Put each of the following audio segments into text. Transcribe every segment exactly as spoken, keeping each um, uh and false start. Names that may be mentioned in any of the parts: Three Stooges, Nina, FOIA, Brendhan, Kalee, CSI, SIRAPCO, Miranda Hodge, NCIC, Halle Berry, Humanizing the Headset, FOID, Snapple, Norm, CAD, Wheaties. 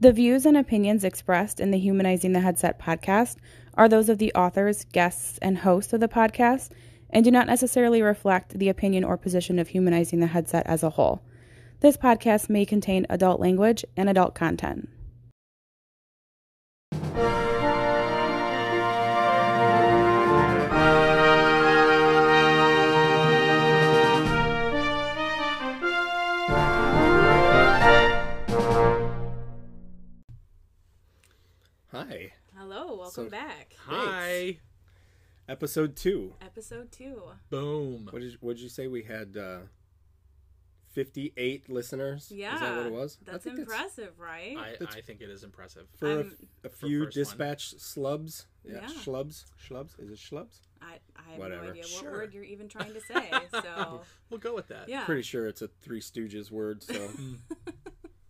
The views and opinions expressed in the Humanizing the Headset podcast are those of the authors, guests, and hosts of the podcast, and do not necessarily reflect the opinion or position of Humanizing the Headset as a whole. This podcast may contain adult language and adult content. Hi. Hello, welcome so, back. Hi. Thanks. Episode two. Episode two. Boom. What did, what did you say? We had uh, fifty-eight listeners? Yeah. Is that what it was? That's impressive, that's, right? I, that's, I think it is impressive. For um, a, a few for dispatch one. Schlubs. Yeah. yeah. Schlubs. Schlubs. Is it schlubs? I, I have Whatever. no idea what sure. word you're even trying to say, so... We'll go with that. Yeah. Pretty sure it's a Three Stooges word, so...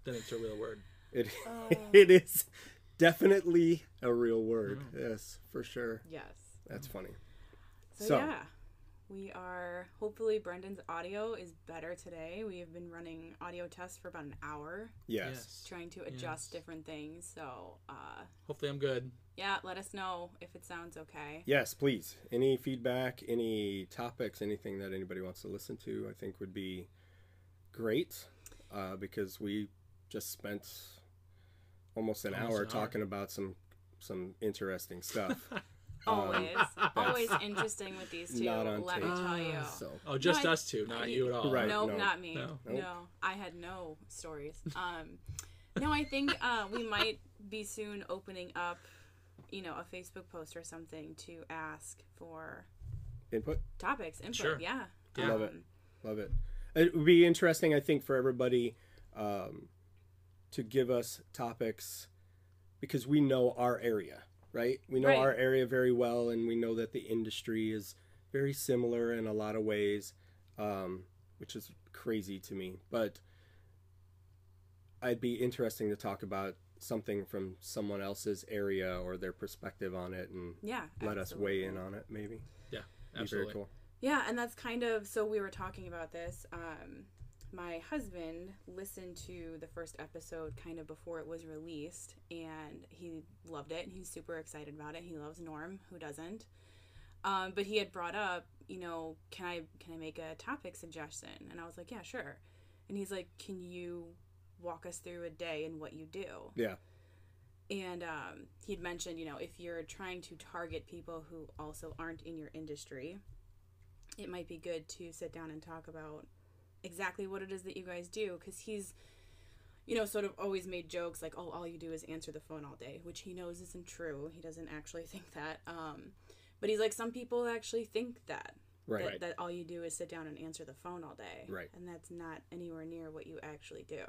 Then it's a real word. It oh. It is... Definitely a real word. Mm. Yes, for sure. Yes. That's funny. So, so, yeah, we are, hopefully Brendhan's audio is better today. We have been running audio tests for about an hour. Yes. yes. Trying to adjust yes. different things. So, uh. Hopefully I'm good. Yeah, let us know if it sounds okay. Yes, please. Any feedback, any topics, anything that anybody wants to listen to, I think would be great. Uh, because we just spent... Almost an Almost hour an talking hour. about some some interesting stuff. Always. Um, always interesting with these two, let tape. me tell you. Uh, so. Oh, just no, us two, not I, you at all. Right, nope, no, not me. No. Nope. no, I had no stories. Um, no, I think uh, we might be soon opening up, you know, a Facebook post or something to ask for... Input? Topics, input, sure. yeah. yeah. Love um, it. Love it. It would be interesting, I think, for everybody... Um, to give us topics because we know our area, right? We know right. our area very well, and we know that the industry is very similar in a lot of ways, um, which is crazy to me. But I'd be interesting to talk about something from someone else's area or their perspective on it and yeah, let absolutely. us weigh in on it maybe. Yeah, absolutely. Very cool. Yeah, and that's kind of, so we were talking about this, um, my husband listened to the first episode kind of before it was released, and he loved it, and he's super excited about it. He loves Norm, who doesn't? Um, but he had brought up, you know, can I can I make a topic suggestion? And I was like, yeah, sure. And he's like, can you walk us through a day and what you do? Yeah. And um, he'd mentioned, you know, if you're trying to target people who also aren't in your industry, it might be good to sit down and talk about exactly what it is that you guys do, because he's, you know, sort of always made jokes like, oh, all you do is answer the phone all day, which he knows isn't true. He doesn't actually think that. Um, but he's like, some people actually think that, right. that, that all you do is sit down and answer the phone all day. Right. And that's not anywhere near what you actually do.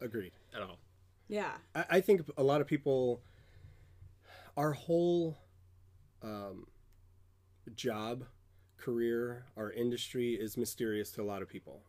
Agreed. At all. Yeah. I, I think a lot of people, our whole um, job, career, our industry is mysterious to a lot of people.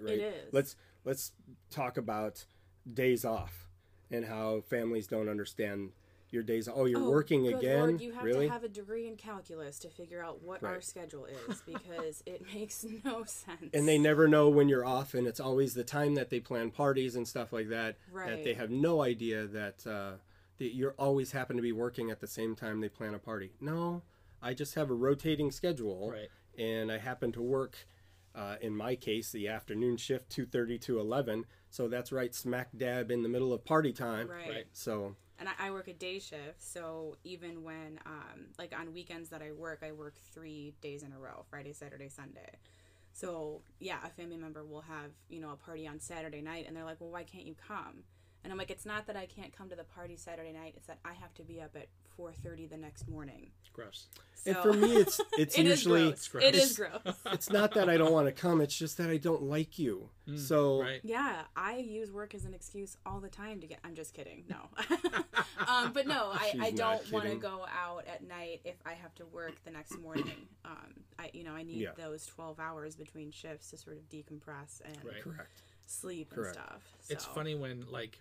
Right? It is. Let's let's talk about days off and how families don't understand your days. Oh, you're oh, working good again. Lord, you have really? to have a degree in calculus to figure out what right. our schedule is, because it makes no sense. And they never know when you're off, and it's always the time that they plan parties and stuff like that. Right. That they have no idea that uh, that you're always happen to be working at the same time they plan a party. No, I just have a rotating schedule, right. and I happen to work. Uh, in my case, the afternoon shift, two thirty to eleven. So that's right smack dab in the middle of party time. Right. right. So. And I, I work a day shift. So even when, um, like on weekends that I work, I work three days in a row, Friday, Saturday, Sunday. So yeah, a family member will have, you know, a party on Saturday night, and they're like, well, why can't you come? And I'm like, it's not that I can't come to the party Saturday night. It's that I have to be up at four thirty the next morning. It's gross. So, and for me, it's it's it usually... Is gross. It's, it is gross. It's not that I don't want to come. It's just that I don't like you. Mm, so right. Yeah, I use work as an excuse all the time to get... I'm just kidding. No. um, but no, I, I don't want to go out at night if I have to work the next morning. Um, I You know, I need yeah. those twelve hours between shifts to sort of decompress and... Right. Correct. sleep and Correct. stuff. So. It's funny when, like,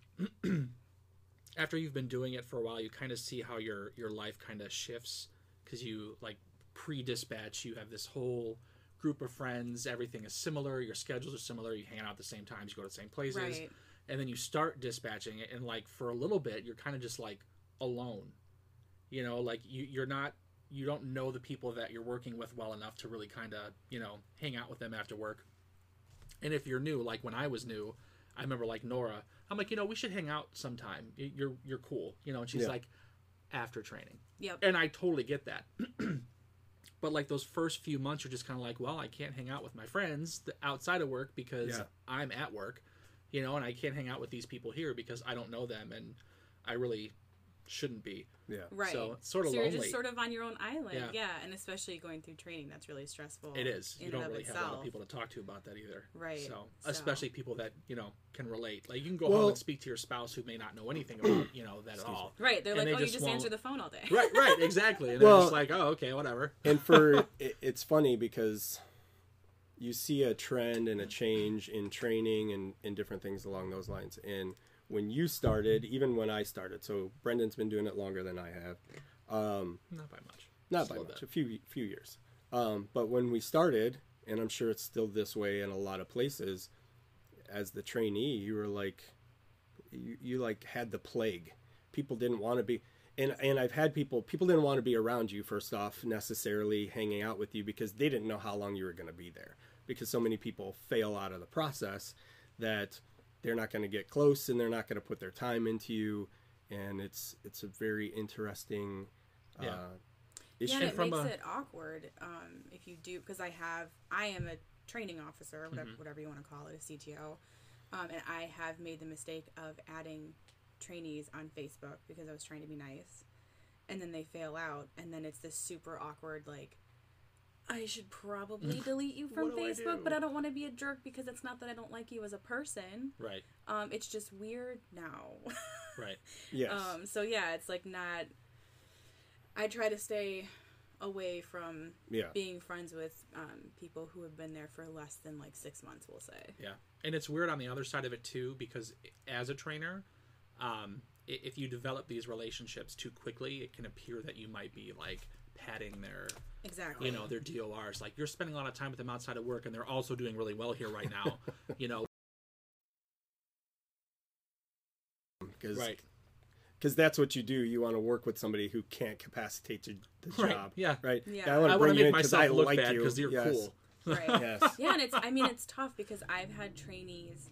after you've been doing it for a while, you kind of see how your, your life kind of shifts, because you, like, pre-dispatch, you have this whole group of friends, everything is similar, your schedules are similar, you hang out at the same times, you go to the same places, right. and then you start dispatching it, and like for a little bit you're kind of just like alone, you know, like you you're not you don't know the people that you're working with well enough to really kind of, you know, hang out with them after work. And if you're new, like when I was new, I remember like Nora, I'm like, you know, we should hang out sometime. You're you're cool, you know. And she's yeah. like, after training. Yep. And I totally get that. But like those first few months, you're just kind of like, well, I can't hang out with my friends outside of work because yeah. I'm at work, you know, and I can't hang out with these people here because I don't know them and I really shouldn't be. Yeah. Right. So it's sort of so lonely. You're just sort of on your own island. Yeah. yeah. And especially going through training, that's really stressful. It is. You don't really itself. have a lot of people to talk to about that either. Right. So, so. especially people that, you know, can relate. Like you can go well, home and speak to your spouse who may not know anything about, you know, that at all. Me. Right. They're and like, they oh, just you just won't... answer the phone all day. Right. Right. Exactly. And well, they're just like, oh, okay, whatever. And for, it, it's funny because you see a trend and a change in training and, and different things along those lines. And when you started, even when I started, so Brendhan's been doing it longer than I have. Um, not by much. Not by much, a few few years. Um, but when we started, and I'm sure it's still this way in a lot of places, as the trainee, you were like, you, you like had the plague. People didn't want to be, and, and I've had people, people didn't want to be around you, first off, necessarily hanging out with you because they didn't know how long you were going to be there. Because so many people fail out of the process that... they're not going to get close and they're not going to put their time into you. And it's it's a very interesting uh, yeah. issue. Yeah, and it From makes a... it awkward um, if you do, because I have, I am a training officer, whatever, mm-hmm. whatever you want to call it, a C T O. Um, and I have made the mistake of adding trainees on Facebook because I was trying to be nice. And then they fail out. And then it's this super awkward, like, I should probably delete you from Facebook, I but I don't want to be a jerk because it's not that I don't like you as a person. Right. Um, it's just weird now. Right. Yes. Um, so, yeah, it's like not... I try to stay away from yeah. being friends with um, people who have been there for less than, like, six months, we'll say. Yeah. And it's weird on the other side of it, too, because as a trainer, um, if you develop these relationships too quickly, it can appear that you might be, like... padding their exactly you know their D O Rs, like you're spending a lot of time with them outside of work and they're also doing really well here right now. You know, because right because that's what you do. You want to work with somebody who can't capacitate to the right. job. Yeah, right. Yeah, yeah, I want to bring you in because I look like bad you because you're yes. cool. Right. Yes. Yeah, and it's I mean it's tough because I've had trainees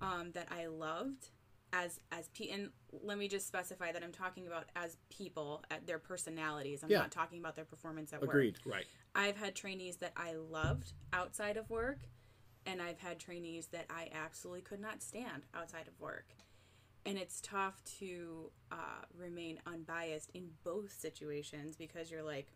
um that I loved as as pe- and let me just specify that I'm talking about as people, at their personalities. I'm yeah. not talking about their performance at Agreed. work. Agreed. Right. I've had trainees that I loved outside of work, and I've had trainees that I absolutely could not stand outside of work. And it's tough to uh, remain unbiased in both situations because you're like,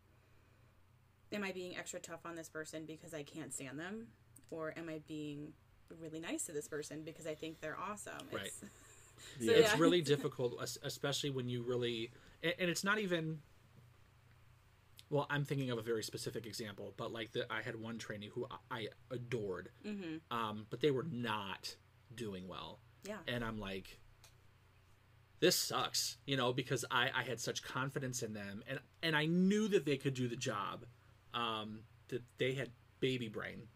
am I being extra tough on this person because I can't stand them? Or am I being really nice to this person because I think they're awesome? Right. It's, Yeah. So, yeah. It's really difficult, especially when you really, and it's not even, well, I'm thinking of a very specific example, but like the, I had one trainee who I adored, mm-hmm. um, but they were not doing well. Yeah. And I'm like, this sucks, you know, because I, I had such confidence in them and, and I knew that they could do the job, um, that they had baby brain,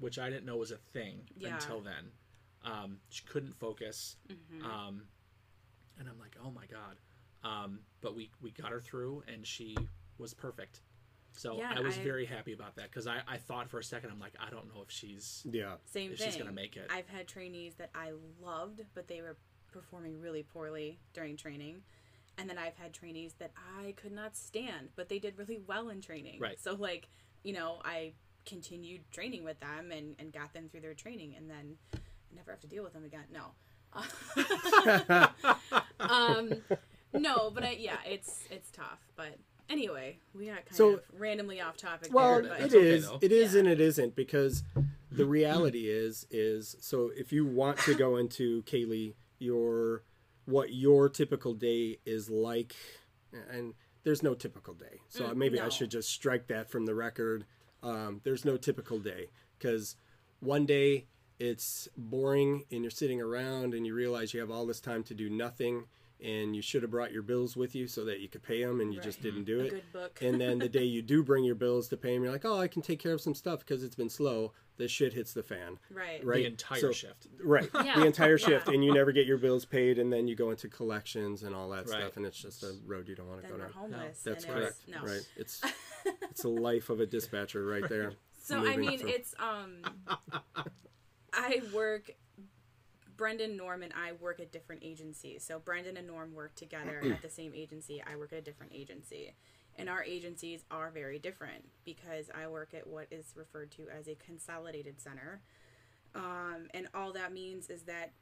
which I didn't know was a thing yeah. until then. Um, she couldn't focus. Mm-hmm. Um, and I'm like, oh my God. Um, but we, we got her through and she was perfect. So yeah, I was I, very happy about that. Cause I, I thought for a second, I'm like, I don't know if she's, yeah. Same if thing. she's going to make it. I've had trainees that I loved, but they were performing really poorly during training. And then I've had trainees that I could not stand, but they did really well in training. Right. So like, you know, I continued training with them and, and got them through their training and then never have to deal with them again. No. um, no, but I, yeah, it's it's tough. But anyway, we got kind so, of randomly off topic. Well, there, but it is. Okay, it is yeah. and it isn't because the reality is, is so if you want to go into, Kalee, your, what your typical day is like, and there's no typical day. So mm, maybe no. I should just strike that from the record. Um, there's no typical day because one day, it's boring and you're sitting around and you realize you have all this time to do nothing and you should have brought your bills with you so that you could pay them and you right. just didn't do it. A good book. And then the day you do bring your bills to pay them, you're like, oh, I can take care of some stuff because it's been slow. the shit hits the fan. Right. Right. The entire so, shift. Right. Yeah. The entire shift. Yeah. And you never get your bills paid. And then you go into collections and all that right. stuff. And it's just a road you don't want to go down. Homeless. No. That's and correct. It was, no. Right. It's it's the life of a dispatcher right, right. there. So, Moving I mean, from... it's, um, I work, Brendhan, Norm, and I work at different agencies. So Brendhan and Norm work together at the same agency. I work at a different agency. And our agencies are very different because I work at what is referred to as a consolidated center. Um, and all that means is that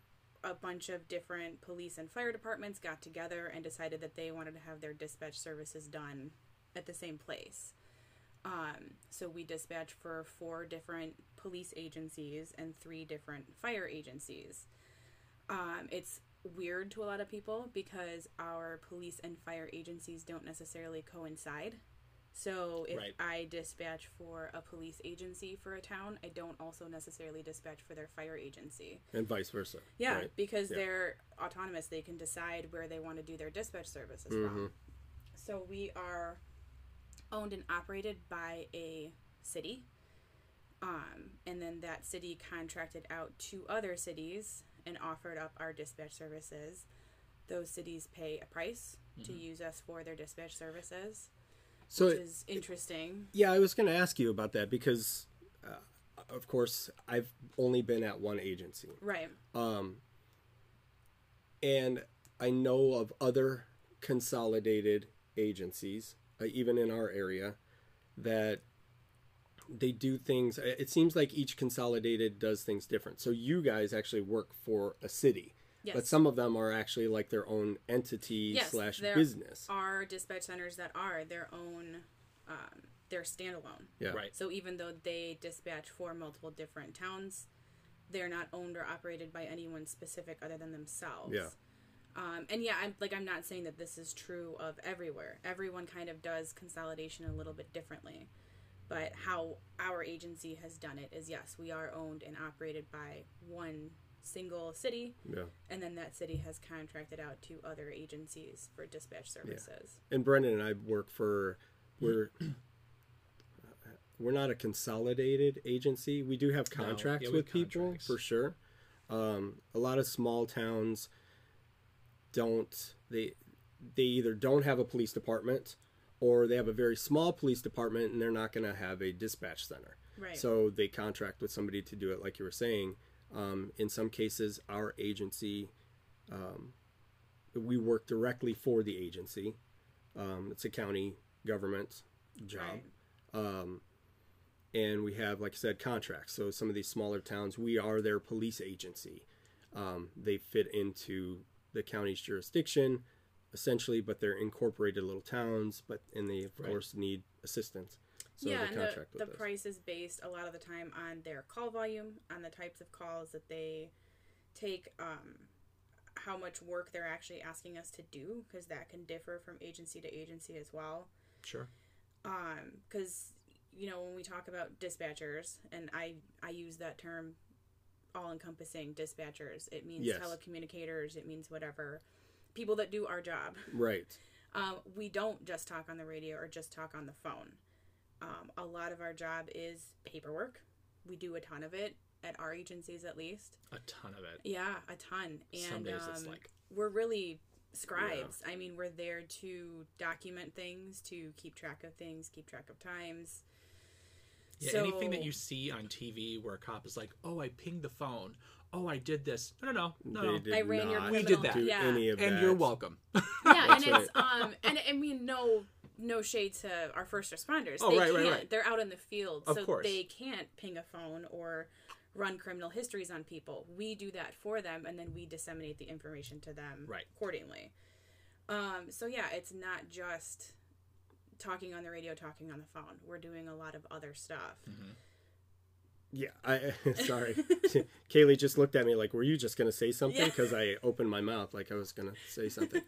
a bunch of different police and fire departments got together and decided that they wanted to have their dispatch services done at the same place. Um, so we dispatch for four different police agencies and three different fire agencies. Um, it's weird to a lot of people because our police and fire agencies don't necessarily coincide. So if right. I dispatch for a police agency for a town, I don't also necessarily dispatch for their fire agency. And vice versa. Yeah, right? because yeah. they're autonomous. They can decide where they want to do their dispatch service as mm-hmm. well. So we are owned and operated by a city. Um, and then that city contracted out to other cities and offered up our dispatch services. Those cities pay a price mm-hmm. to use us for their dispatch services, so which it, is interesting. It, yeah, I was going to ask you about that because, uh, of course, I've only been at one agency. Right. Um, and I know of other consolidated agencies, uh, even in our area, that they do things. It seems like each consolidated does things different. So you guys actually work for a city, yes. but some of them are actually like their own entity yes, slash there business. Are dispatch centers that are their own, um, they're standalone. Yeah. Right. So even though they dispatch for multiple different towns, they're not owned or operated by anyone specific other than themselves. Yeah. Um, and yeah, I'm like, I'm not saying that this is true of everywhere. Everyone kind of does consolidation a little bit differently. But how our agency has done it is, yes, we are owned and operated by one single city. Yeah. And then that city has contracted out to other agencies for dispatch services. Yeah. And Brendhan and I work for, we're we're not a consolidated agency. We do have contracts no, yeah, with contracts. people, for sure. Um, a lot of small towns don't, they, they either don't have a police department or they have a very small police department and they're not going to have a dispatch center. Right. So they contract with somebody to do it, like you were saying. Um, in some cases, our agency, um, we work directly for the agency. Um, it's a county government job. Right. Um, and we have, like I said, contracts. So some of these smaller towns, we are their police agency. Um, they fit into the county's jurisdiction, essentially, but they're incorporated little towns, but and they of right. course need assistance. So yeah, and the, the price is based a lot of the time on their call volume, on the types of calls that they take, um, how much work they're actually asking us to do, because that can differ from agency to agency as well. Sure. Um, because you know when we talk about dispatchers, and I I use that term all-encompassing dispatchers. It means yes. telecommunicators. It means whatever. People that do our job. Right. Um, we don't just talk on the radio or just talk on the phone. Um, a lot of our job is paperwork. We do a ton of it, at our agencies at least. A ton of it. Yeah, a ton. And some days um, it's like... we're really scribes. Yeah. I mean, we're there to document things, to keep track of things, keep track of times. Yeah, so... anything that you see on T V where a cop is like, oh, I pinged the phone. Oh, I did this. No, no, no, no. They did I ran not your criminal. We did that. Yeah. Any of and that. You're welcome. Yeah, and right. it's um, and I mean, no, no shade to our first responders. Oh, they right, can't. right, right. They're out in the field, of so course. They can't ping a phone or run criminal histories on people. We do that for them, and then we disseminate the information to them right. accordingly. Um, so yeah, it's not just talking on the radio, talking on the phone. We're doing a lot of other stuff. Mm-hmm. Yeah, I sorry. Kalee just looked at me like, were you just going to say something? Because yeah. I opened my mouth like I was going to say something.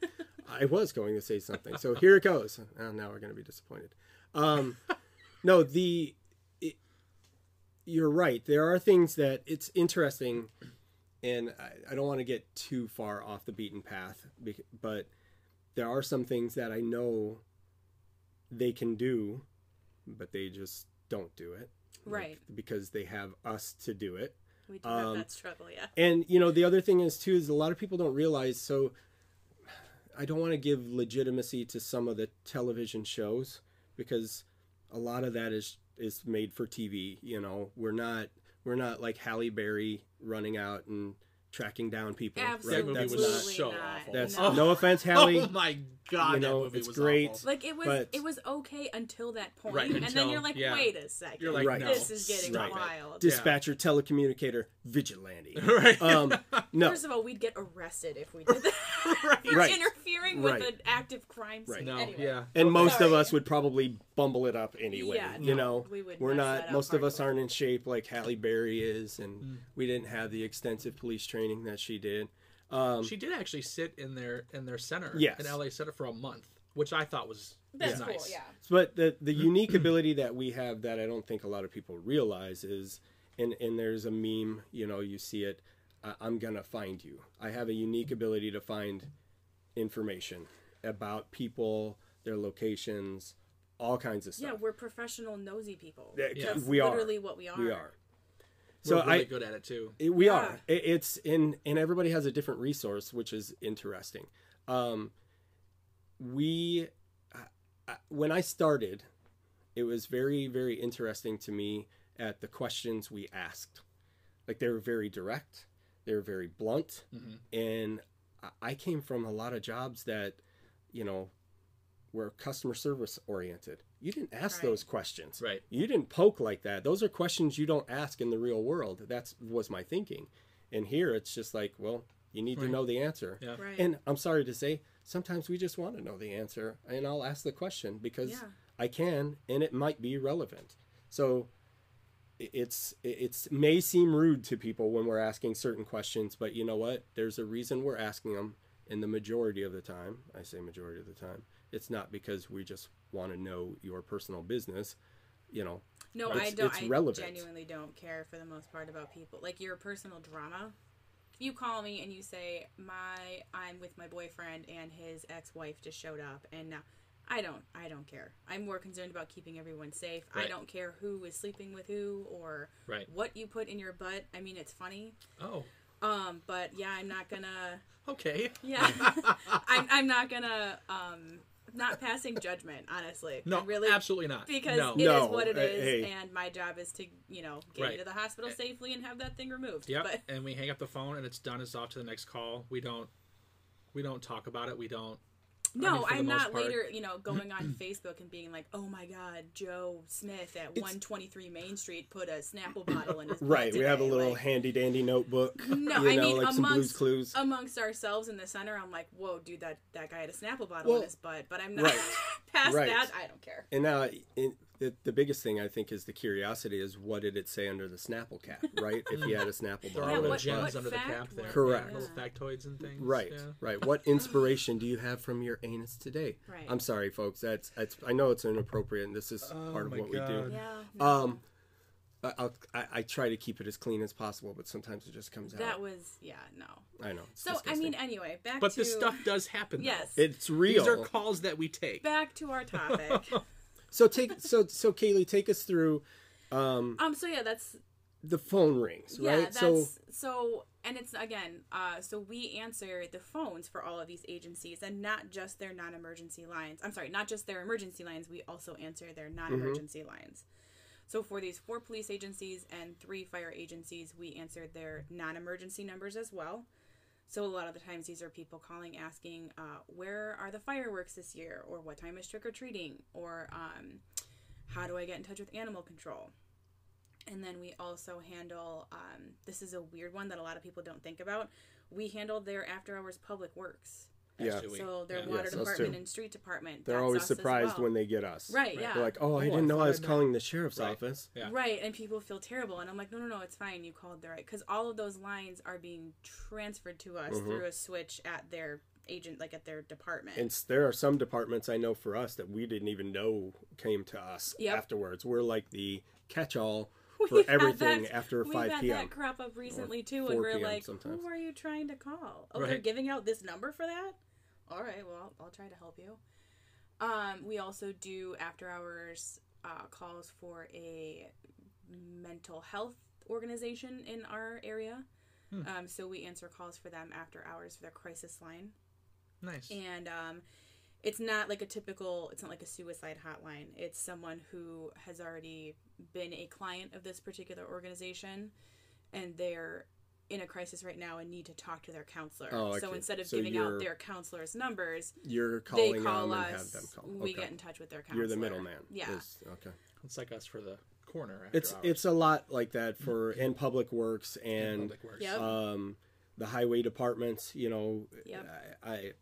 I was going to say something. So here it goes. Oh, now we're going to be disappointed. Um, no, the it, you're right. There are things that it's interesting, and I, I don't want to get too far off the beaten path, but there are some things that I know they can do, but they just don't do it. right? Like, because they have us to do it. We do um, have that struggle, yeah. And you know, the other thing is too is a lot of people don't realize. So I don't want to give legitimacy to some of the television shows because a lot of that is is made for T V. You know, we're not we're not like Halle Berry running out and tracking down people. Absolutely, right? That movie was so awful. That's no. no offense, Halle. Oh my god, you know, that movie it's was great. Awful. Like it was, but, it was okay until that point, right, and until, then you're like, yeah. wait a second, you're like, right, this no, is getting right. wild. Dispatcher, yeah. telecommunicator, vigilante. Right. Um, no. First of all, we'd get arrested if we did that. right. For right. interfering right. with an active crime scene. Right. No. Anyway. Yeah. And okay. most Sorry. of us would probably bumble it up anyway. Yeah, you no, know, we would we're not. Most of us aren't in shape like Halle Berry is, and we didn't have the extensive police training. Training that she did. Um, she did actually sit in their in their center, yes. in L A Center for a month, which I thought was That's nice. Cool, yeah. But the the unique ability that we have that I don't think a lot of people realize is, and and there's a meme, you know, you see it. Uh, I'm gonna find you. I have a unique ability to find information about people, their locations, all kinds of stuff. Yeah, we're professional nosy people. Yeah, That's we literally are. what we are. We are. So We're really I, good at it too. It, we yeah. are. It, it's in, and everybody has a different resource, which is interesting. Um, we, I, when I started, it was very, very interesting to me at the questions we asked. Like they were very direct, they were very blunt, mm-hmm. and I came from a lot of jobs that, you know, were customer service oriented. You didn't ask right. those questions. Right. You didn't poke like that. Those are questions you don't ask in the real world. That's was my thinking. And here it's just like, well, you need right. to know the answer. Yeah. Right. And I'm sorry to say, sometimes we just want to know the answer. And I'll ask the question because yeah. I can, and it might be relevant. So it's it's may seem rude to people when we're asking certain questions, but you know what? There's a reason we're asking them. And the majority of the time, I say majority of the time, it's not because we just want to know your personal business, you know. No, I don't. It's relevant. I genuinely don't care for the most part about people. Like your personal drama. If you call me and you say, "My, I'm with my boyfriend and his ex-wife just showed up," and now, I don't, I don't care. I'm more concerned about keeping everyone safe. Right. I don't care who is sleeping with who or right. what you put in your butt. I mean, it's funny. Oh. Um, but yeah, I'm not gonna. Okay. Yeah, I'm, I'm not gonna. Um, not passing judgment, honestly. No, I'm really, absolutely not. Because no. it no. is what it is, hey, hey. and my job is to, you know, get right. you to the hospital and, safely and have that thing removed. Yep. But, and we hang up the phone, and it's done. It's off to the next call. We don't, we don't talk about it. We don't. No, I mean, I'm not part. later, you know, going on Facebook and being like, "Oh my God, Joe Smith at it's... one twenty-three Main Street put a Snapple bottle in his butt." Right, today. We have a little like, handy dandy notebook. No, you know, I mean, like amongst, some Blue's Clues. amongst ourselves in the center, I'm like, "Whoa, dude, that, that guy had a Snapple bottle well, in his butt." But I'm not right, past right. that. I don't care. And now, in, the, the biggest thing I think is the curiosity: is what did it say under the Snapple cap? Right, if you had a Snapple bottle, yeah, what, gems what under the cap there. Correct, yeah. little factoids and things. Right, yeah. right. What inspiration do you have from your anus today? Right. I'm sorry, folks. That's, that's I know it's inappropriate, and this is oh part of what God. we do. Yeah, no. Um, I'll, I, I try to keep it as clean as possible, but sometimes it just comes that out. That was, yeah, no. I know. So disgusting. I mean, anyway, back. But to... this stuff does happen. Yes, though. It's real. These are calls that we take. Back to our topic. so take so so Kalee, take us through. Um. Um. So yeah, that's the phone rings, right? Yeah. That's, so so. And it's, again, uh, so we answer the phones for all of these agencies and not just their non-emergency lines. I'm sorry, not just their emergency lines. We also answer their non-emergency mm-hmm. lines. So for these four police agencies and three fire agencies, we answer their non-emergency numbers as well. So a lot of the times these are people calling asking, uh, where are the fireworks this year? Or what time is trick-or-treating? Or um, how do I get in touch with animal control? And then we also handle, um, this is a weird one that a lot of people don't think about. We handle their after-hours public works. Yeah. So their yeah. water yes, department and street department. They're always surprised well. when they get us. Right, right, yeah. They're like, oh, I oh, didn't I know I was I calling the sheriff's right. office. Yeah. Right, and people feel terrible. And I'm like, no, no, no, it's fine. You called the right. Because all of those lines are being transferred to us mm-hmm. through a switch at their agent, like at their department. And there are some departments I know for us that we didn't even know came to us yep. afterwards. We're like the catch-all. For we've everything that, after five p.m. We've had that crop up recently, too, and we're like, sometimes. who are you trying to call? Oh, right. They're giving out this number for that? All right, well, I'll, I'll try to help you. Um, we also do after-hours uh, calls for a mental health organization in our area. Hmm. Um, so we answer calls for them after hours for their crisis line. Nice. And um, it's not like a typical, it's not like a suicide hotline. It's someone who has already been a client of this particular organization and they're in a crisis right now and need to talk to their counselor. Oh, okay. So instead of so giving out their counselor's numbers, you're calling they call them us, and have them call. Okay. We get in touch with their counselor. You're the middleman. Yeah. Is, okay. It's like us for the corner. After it's hours. It's a lot like that for in public works and public works. Yep. um the highway departments. You know, yep. I, I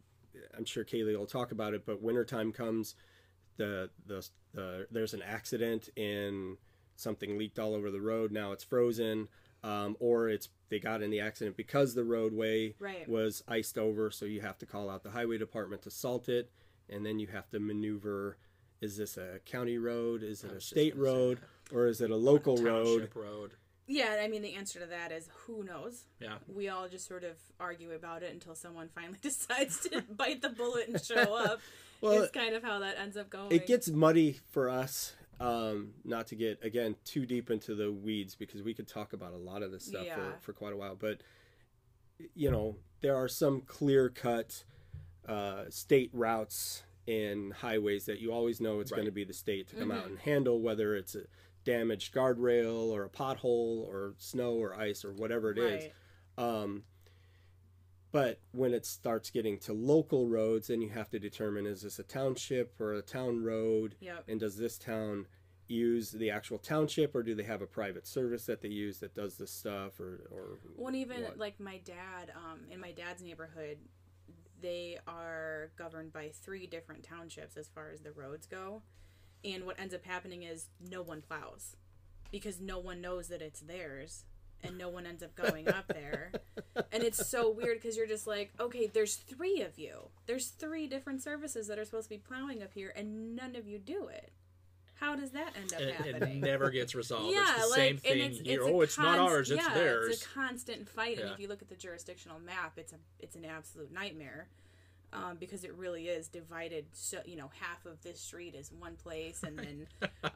I'm sure Kalee will talk about it, but wintertime comes, the the the there's an accident and something leaked all over the road. Now it's frozen. Um, or it's they got in the accident because the roadway right. was iced over, so you have to call out the highway department to salt it, and then you have to maneuver, is this a county road, is it a state road, or is it a local a road? road? Yeah, I mean, the answer to that is who knows? Yeah. We all just sort of argue about it until someone finally decides to bite the bullet and show up. Well, it's kind of how that ends up going. It gets muddy for us. Um, not to get, again, too deep into the weeds because we could talk about a lot of this stuff yeah. for, for quite a while. But, you know, there are some clear-cut uh, state routes and highways that you always know it's right. going to be the state to come mm-hmm. out and handle, whether it's a damaged guardrail or a pothole or snow or ice or whatever it right. is. Um, but when it starts getting to local roads, then you have to determine, is this a township or a town road? Yep. And does this town use the actual township or do they have a private service that they use that does this stuff? Or, or well, even what? Like my dad, um, in my dad's neighborhood, they are governed by three different townships as far as the roads go. And what ends up happening is no one plows because no one knows that it's theirs. And no one ends up going up there. And it's so weird because you're just like, okay, there's three of you. There's three different services that are supposed to be plowing up here, and none of you do it. How does that end up and, happening? It never gets resolved. Yeah, it's the like, same thing it's, here. It's oh, it's const- not ours, it's yeah, theirs. It's a constant fight. Yeah. And if you look at the jurisdictional map, it's a it's an absolute nightmare um, because it really is divided. So, you know, half of this street is one place, and then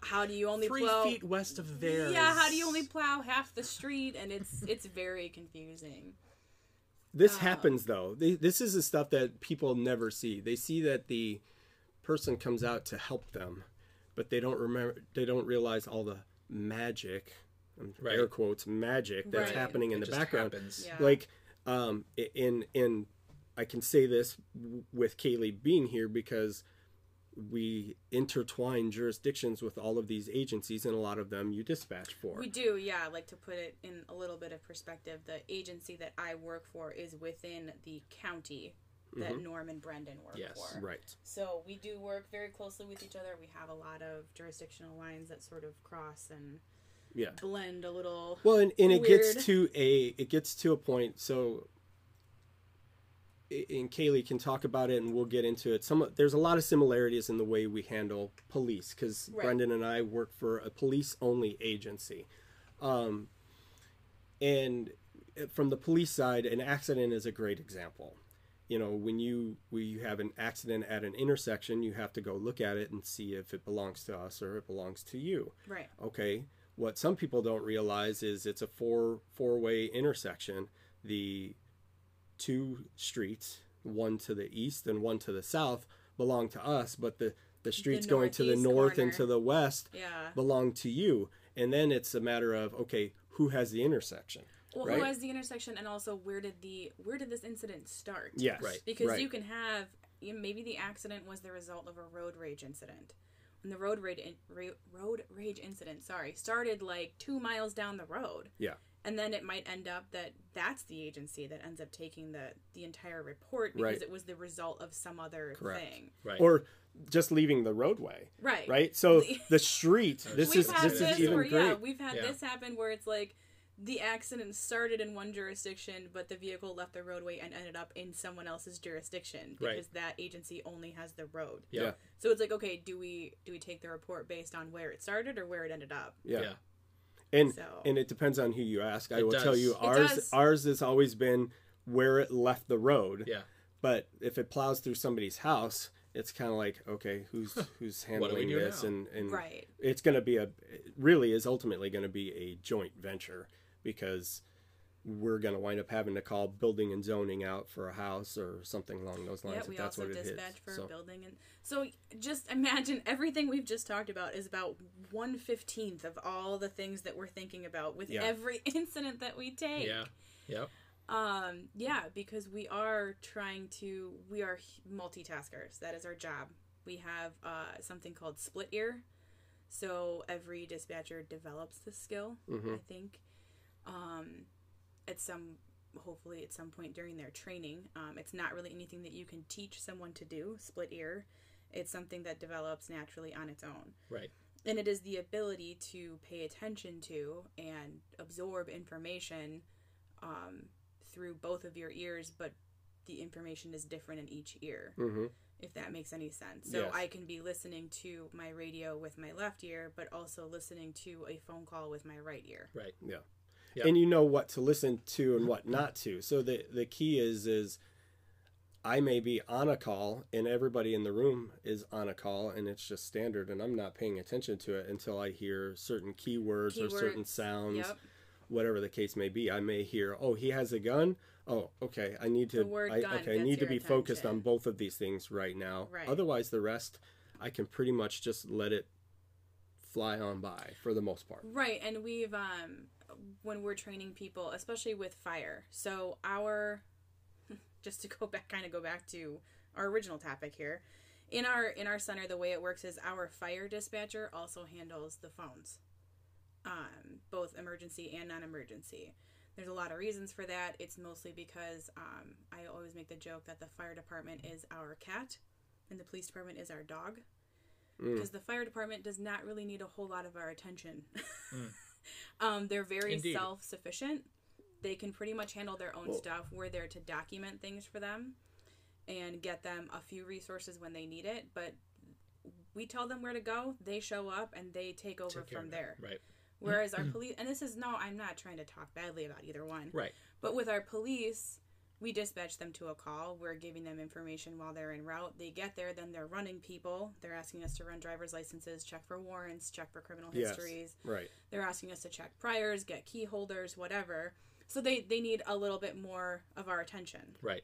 how do you only Three plow... Three feet west of theirs. Yeah, how do you only plow half the street? And it's it's very confusing. This um, happens, though. They, this is the stuff that people never see. They see that the person comes out to help them. But they don't remember. They don't realize all the magic, right. air quotes, magic that's right. happening in it the just background. Happens. Yeah. Like, um, in in, I can say this with Kalee being here because we intertwine jurisdictions with all of these agencies, and a lot of them you dispatch for. We do, yeah. Like to put it in a little bit of perspective, the agency that I work for is within the county that mm-hmm. Norm and Brendhan work yes, for. Yes, right. So we do work very closely with each other. We have a lot of jurisdictional lines that sort of cross and yeah. blend a little. Well, and, and it gets to a it gets to a point. So, and Kalee can talk about it, and we'll get into it. Some there's a lot of similarities in the way we handle police because right. Brendhan and I work for a police-only agency, um, and from the police side, an accident is a great example. You know, when you when you have an accident at an intersection, you have to go look at it and see if it belongs to us or it belongs to you. Right. Okay. What some people don't realize is it's a four four-way intersection. The two streets, one to the east and one to the south, belong to us, but the, the streets the going to the north corner. And to the west yeah. belong to you. And then it's a matter of, okay, who has the intersection? Well, right. Who has the intersection, and also where did the where did this incident start? Yes, right. Because right. you can have you know, maybe the accident was the result of a road rage incident, and the road rage in, ra- road rage incident, sorry, started like two miles down the road. Yeah, and then it might end up that that's the agency that ends up taking the the entire report because right. it was the result of some other Correct. thing, right? Or just leaving the roadway, right? Right. So the street. This we've is had this, this is even where, great. Yeah, we've had yeah. this happen where it's like. The accident started in one jurisdiction, but the vehicle left the roadway and ended up in someone else's jurisdiction because right. that agency only has the road. Yeah. So it's like, okay, do we do we take the report based on where it started or where it ended up? Yeah. yeah. And so. and it depends on who you ask. I it will does. tell you, ours ours has always been where it left the road. Yeah. But if it plows through somebody's house it's kind of like, okay, who's who's handling this? Now? And, and right. it's going to be a, it really is ultimately going to be a joint venture, because we're going to wind up having to call building and zoning out for a house or something along those lines. Yeah, we if that's also what dispatch for so. building. And so just imagine everything we've just talked about is about one fifteenth of all the things that we're thinking about with yeah. every incident that we take. Yeah. Yep. Um, yeah, because we are trying to, we are multitaskers. That is our job. We have uh, something called split ear. So every dispatcher develops this skill, mm-hmm. I think. Um, at some, hopefully at some point during their training. Um, it's not really anything that you can teach someone to do, split ear. It's something that develops naturally on its own. Right. And it is the ability to pay attention to and absorb information, um, through both of your ears, but the information is different in each ear, mm-hmm. if that makes any sense. So yes. I can be listening to my radio with my left ear, but also listening to a phone call with my right ear. Right. Yeah. Yep. And you know what to listen to and what not to. So the, the key is, is I may be on a call and everybody in the room is on a call and it's just standard and I'm not paying attention to it until I hear certain keywords, keywords. or certain sounds. Yep. Whatever the case may be, I may hear, oh, he has a gun. Oh, okay. I need to, the word gun I, okay, I need to be attention. focused on both of these things right now. Right. Otherwise, the rest, I can pretty much just let it fly on by for the most part. Right. And we've, um, when we're training people, especially with fire. So our, just to go back, kind of go back to our original topic here. In our, in our center, the way it works is our fire dispatcher also handles the phones. Um, both emergency and non-emergency. There's a lot of reasons for that. It's mostly because um, I always make the joke that the fire department is our cat and the police department is our dog, mm. because the fire department does not really need a whole lot of our attention. mm. um, they're very Indeed. self-sufficient. They can pretty much handle their own Whoa. stuff. We're there to document things for them and get them a few resources when they need it, but we tell them where to go, they show up, and they take over take from there. Right. Whereas our police, and this is, no, I'm not trying to talk badly about either one. Right. But with our police, we dispatch them to a call. We're giving them information while they're en route. They get there, then they're running people. They're asking us to run driver's licenses, check for warrants, check for criminal histories. Yes. Right. They're asking us to check priors, get key holders, whatever. So they, they need a little bit more of our attention. Right.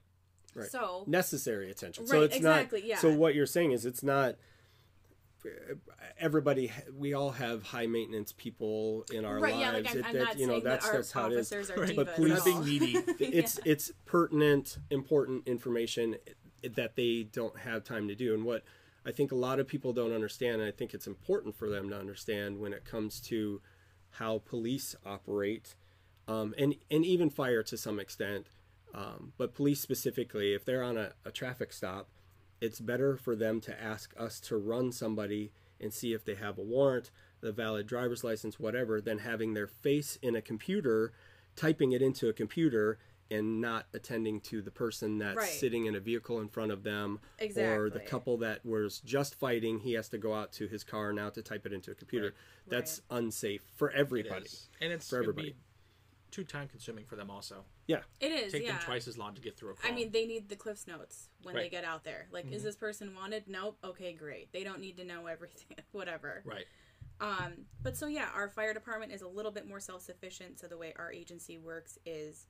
Right. So. Necessary attention. Right, so it's exactly, not, yeah. So what you're saying is it's not... everybody, we all have high maintenance people in our right, lives. Yeah, like I'm, it, I'm not it, you know, that's, that that's how it is. Right. But please, it's yeah. it's pertinent, important information that they don't have time to do. And what I think a lot of people don't understand, and I think it's important for them to understand when it comes to how police operate, um, and and even fire to some extent, um, but police specifically, if they're on a, a traffic stop. It's better for them to ask us to run somebody and see if they have a warrant, a valid driver's license, whatever, than having their face in a computer, typing it into a computer, and not attending to the person that's right. sitting in a vehicle in front of them. Exactly. Or the couple that was just fighting, he has to go out to his car now to type it into a computer. Right. That's right. unsafe for everybody. It and it's for everybody. Too time consuming for them also. Yeah. It is. Take yeah. them twice as long to get through a call. I mean, they need the Cliff's notes when right. they get out there. Like, mm-hmm. is this person wanted? Nope. Okay, great. They don't need to know everything. Whatever. Right. Um, but so yeah, our fire department is a little bit more self-sufficient. So the way our agency works is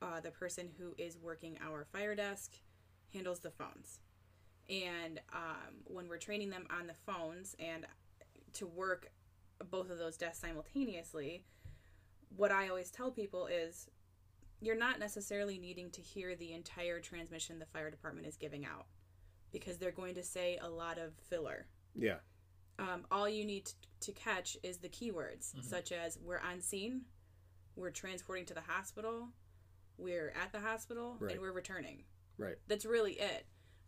uh, the person who is working our fire desk handles the phones. And um, when we're training them on the phones and to work both of those desks simultaneously, what I always tell people is you're not necessarily needing to hear the entire transmission the fire department is giving out because they're going to say a lot of filler. Yeah. Um, all you need to, to catch is the keywords, mm-hmm. such as we're on scene, we're transporting to the hospital, we're at the hospital, right. and we're returning. Right. That's really it.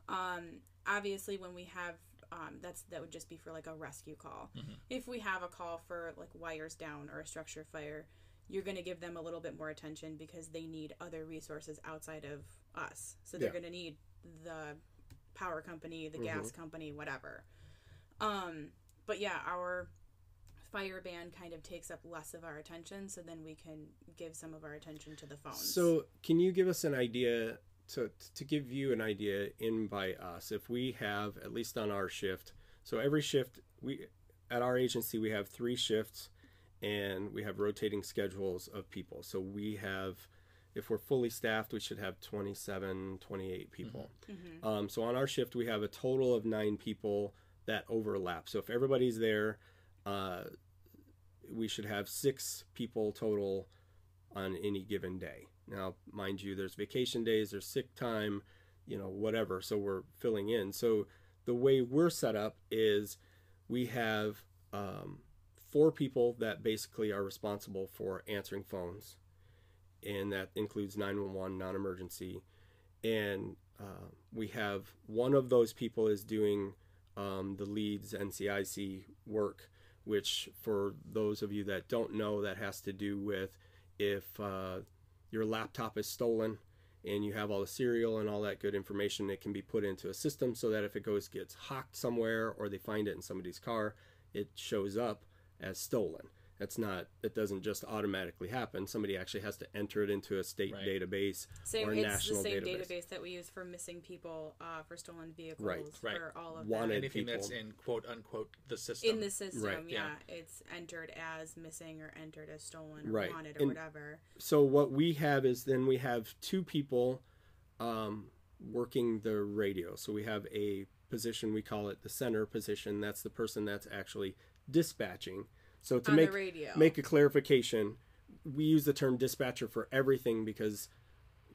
Um, obviously, when we have Um, that's that would just be for like a rescue call. Mm-hmm. If we have a call for like wires down or a structure fire, you're going to give them a little bit more attention because they need other resources outside of us. So they're yeah. going to need the power company, the mm-hmm. gas company, whatever. Um, but yeah, our fire band kind of takes up less of our attention, so then we can give some of our attention to the phones. So can you give us an idea to, to give you an idea in by us, if we have, at least on our shift, so every shift, we at our agency, we have three shifts and we have rotating schedules of people. So we have, if we're fully staffed, we should have twenty-seven, twenty-eight people. Mm-hmm. um, so on our shift, we have a total of nine people that overlap. So if everybody's there, uh, we should have six people total on any given day. Now, mind you, there's vacation days, there's sick time, you know, whatever. So we're filling in. So the way we're set up is we have um, four people that basically are responsible for answering phones. And that includes nine one one, non-emergency. And uh, we have one of those people is doing um, the leads N C I C work, which for those of you that don't know, that has to do with if uh, your laptop is stolen and you have all the serial and all that good information, it can be put into a system so that if it goes gets hocked somewhere or they find it in somebody's car, it shows up as stolen. That's not, it doesn't just automatically happen. Somebody actually has to enter it into a state right. database same, or a national database. It's the same database. database that we use for missing people, uh, for stolen vehicles, right. Right. for all of Wanted that. Anything people. That's in quote-unquote the system. In the system, right. yeah. yeah. It's entered as missing or entered as stolen right. or wanted or and whatever. So what we have is then we have two people um, working the radio. So we have a position, we call it the center position. That's the person that's actually dispatching. So to make, make a clarification, we use the term dispatcher for everything because,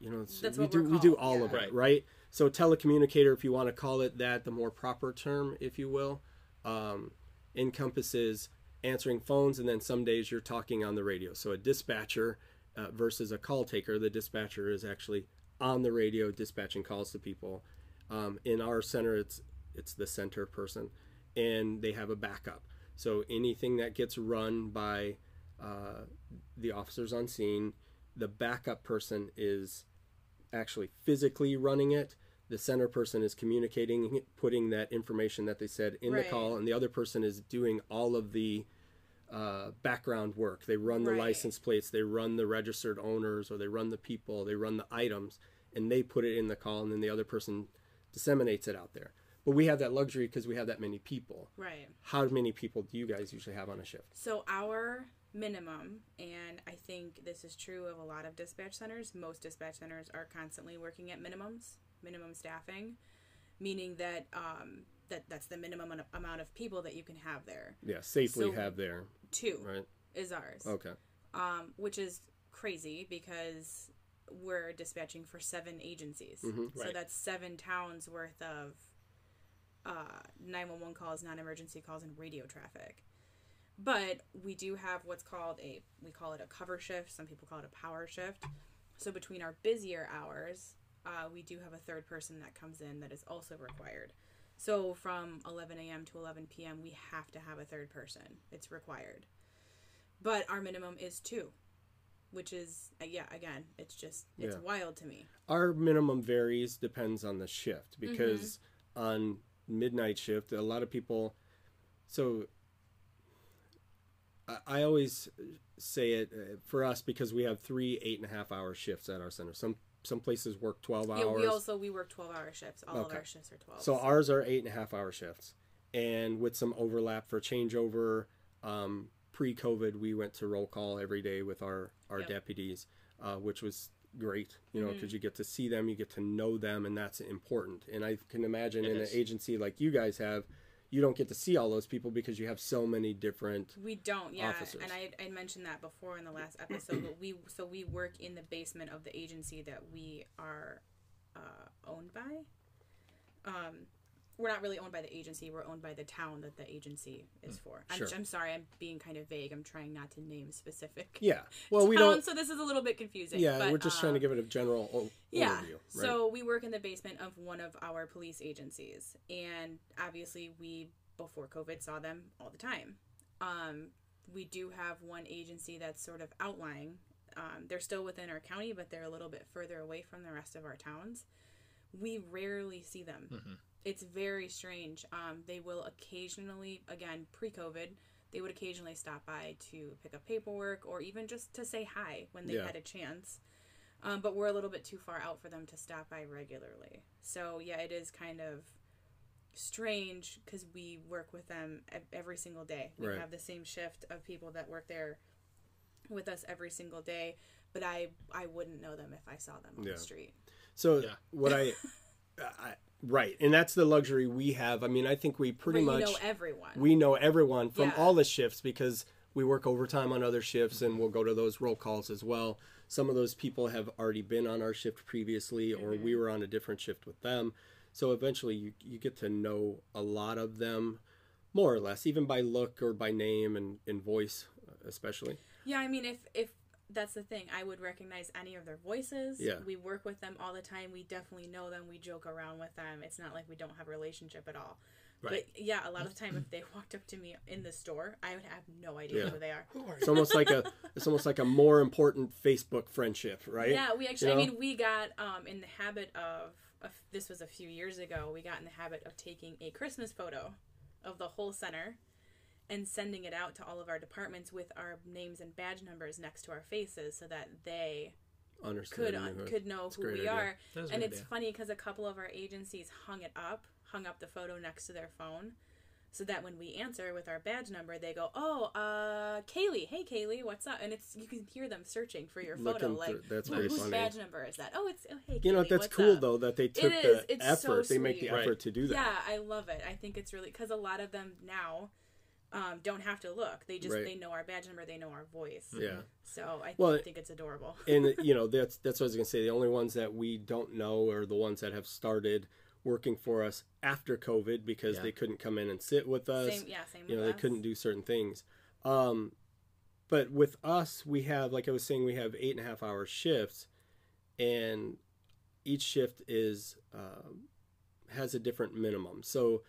you know, it's, we, do, we do all yeah. of it, right? So telecommunicator, if you want to call it that, the more proper term, if you will, um, encompasses answering phones, and then some days you're talking on the radio. So a dispatcher uh, versus a call taker, the dispatcher is actually on the radio dispatching calls to people. Um, in our center, it's, it's the center person, and they have a backup. So anything that gets run by uh, the officers on scene, the backup person is actually physically running it. The center person is communicating, putting that information that they said in right. the call, and the other person is doing all of the uh, background work. They run the right. license plates, they run the registered owners, or they run the people, they run the items, and they put it in the call, and then the other person disseminates it out there. But we have that luxury because we have that many people. Right. How many people do you guys usually have on a shift? So our minimum, and I think this is true of a lot of dispatch centers, most dispatch centers are constantly working at minimums, minimum staffing, meaning that um, that that's the minimum amount of people that you can have there. Yeah, safely so have there. Two right? is ours. Okay. Um, which is crazy because we're dispatching for seven agencies. Mm-hmm. So right. that's seven towns worth of Uh, nine one one calls, non-emergency calls, and radio traffic. But we do have what's called a, we call it a cover shift. Some people call it a power shift. So between our busier hours, uh, we do have a third person that comes in that is also required. So from eleven a m to eleven p m, we have to have a third person. It's required. But our minimum is two, which is, uh, yeah, again, it's just, it's yeah. wild to me. Our minimum varies, depends on the shift, because mm-hmm. on midnight shift, a lot of people, so I, I always say it uh, for us, because we have three eight and a half hour shifts at our center. Some some places work twelve hours. Yeah, we also we work twelve hour shifts. All okay. of our shifts are twelve. So ours are eight and a half hour shifts, and with some overlap for changeover. Um, pre-COVID, we went to roll call every day with our our yep. deputies, uh, which was great, you know, because mm-hmm. you get to see them, you get to know them, and that's important. And I can imagine it in is. an agency like you guys have, you don't get to see all those people because you have so many different we don't yeah officers. And I, I mentioned that before in the last episode, but we so we work in the basement of the agency that we are uh owned by. Um we're not really owned by the agency, we're owned by the town that the agency is for. I'm, sure. I'm sorry, I'm being kind of vague. I'm trying not to name specific yeah. well, towns, we don't, so this is a little bit confusing. Yeah, but, we're just um, trying to give it a general o- yeah. overview. Right? So we work in the basement of one of our police agencies, and obviously we, before COVID, saw them all the time. Um, we do have one agency that's sort of outlying. Um, they're still within our county, but they're a little bit further away from the rest of our towns. We rarely see them. Mm-hmm. It's very strange. Um, they will occasionally, again, pre-COVID, they would occasionally stop by to pick up paperwork or even just to say hi when they yeah. had a chance. Um, but we're a little bit too far out for them to stop by regularly. So yeah, it is kind of strange because we work with them every single day. We right. have the same shift of people that work there with us every single day, but I, I wouldn't know them if I saw them on yeah. the street. So yeah. what I, I, right. And that's the luxury we have. I mean, I think we pretty much know everyone. We know everyone from yeah. all the shifts because we work overtime on other shifts and we'll go to those roll calls as well. Some of those people have already been on our shift previously, or mm-hmm. we were on a different shift with them. So eventually you, you get to know a lot of them more or less, even by look or by name and, and voice especially. Yeah, I mean, if, if that's the thing, I would recognize any of their voices. Yeah. We work with them all the time. We definitely know them. We joke around with them. It's not like we don't have a relationship at all. Right. But yeah, a lot of the time if they walked up to me in the store, I would have no idea yeah. who they are. It's almost like a it's almost like a more important Facebook friendship, right? Yeah, we actually you know? I mean, we got um in the habit of, of this was a few years ago, we got in the habit of taking a Christmas photo of the whole center and sending it out to all of our departments with our names and badge numbers next to our faces so that they Understand could un- could know it's who we idea. Are. And idea. It's funny because a couple of our agencies hung it up. hung up the photo next to their phone so that when we answer with our badge number, they go, oh, uh, Kalee. Hey, Kalee, what's up? And it's you can hear them searching for your Looking photo. Through, like, that's well, whose funny. badge number is that? Oh, it's, oh, hey, Kalee, You know, that's what's cool, up? Though, that they took it the it's effort. So they make the right. effort to do that. Yeah, I love it. I think it's really, because a lot of them now um, don't have to look. They just, right. they know our badge number. They know our voice. Yeah. So I well, think it's adorable. And, you know, that's, that's what I was going to say. The only ones that we don't know are the ones that have started working for us after COVID because yeah. they couldn't come in and sit with us. Same, yeah, same you know, with they us. Couldn't do certain things. Um, but with us, we have, like I was saying, we have eight and a half hour shifts, and each shift is uh, has a different minimum. So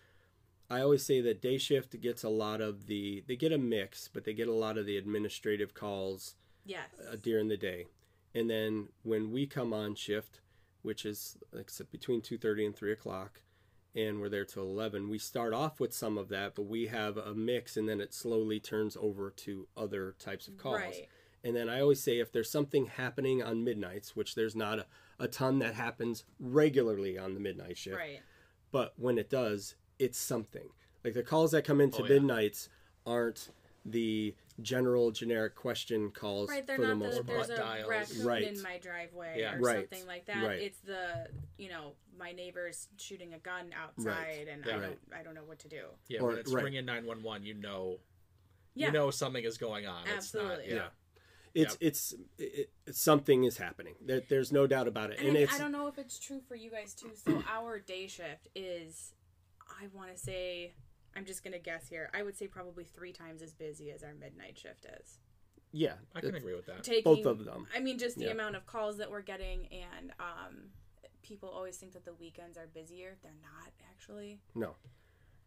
I always say that day shift gets a lot of the, they get a mix, but they get a lot of the administrative calls yes. uh, during the day. And then when we come on shift, which is like between two thirty and three o'clock, and we're there till eleven. We start off with some of that, but we have a mix, and then it slowly turns over to other types of calls. Right. And then I always say if there's something happening on midnights, which there's not a, a ton that happens regularly on the midnight shift, right. but when it does, it's something. Like the calls that come into oh, yeah. midnights aren't the general generic question calls right, they're for not the most part. There's a raccoon right. in my driveway yeah. or right. something like that. Right. It's the, you know, my neighbor's shooting a gun outside right. and yeah. I don't I don't know what to do. Yeah, or, when it's right. ringing nine one one, you know yeah. you know something is going on. Absolutely. It's not, yeah. yeah. It's yep. it's it, something is happening. There, there's no doubt about it. And, and it's, I don't know if it's true for you guys too. So our day shift is I want to say I'm just going to guess here. I would say probably three times as busy as our midnight shift is. Yeah, I can agree with that. Taking, Both of them. I mean, just the yeah. amount of calls that we're getting, and um, people always think that the weekends are busier. They're not, actually. No.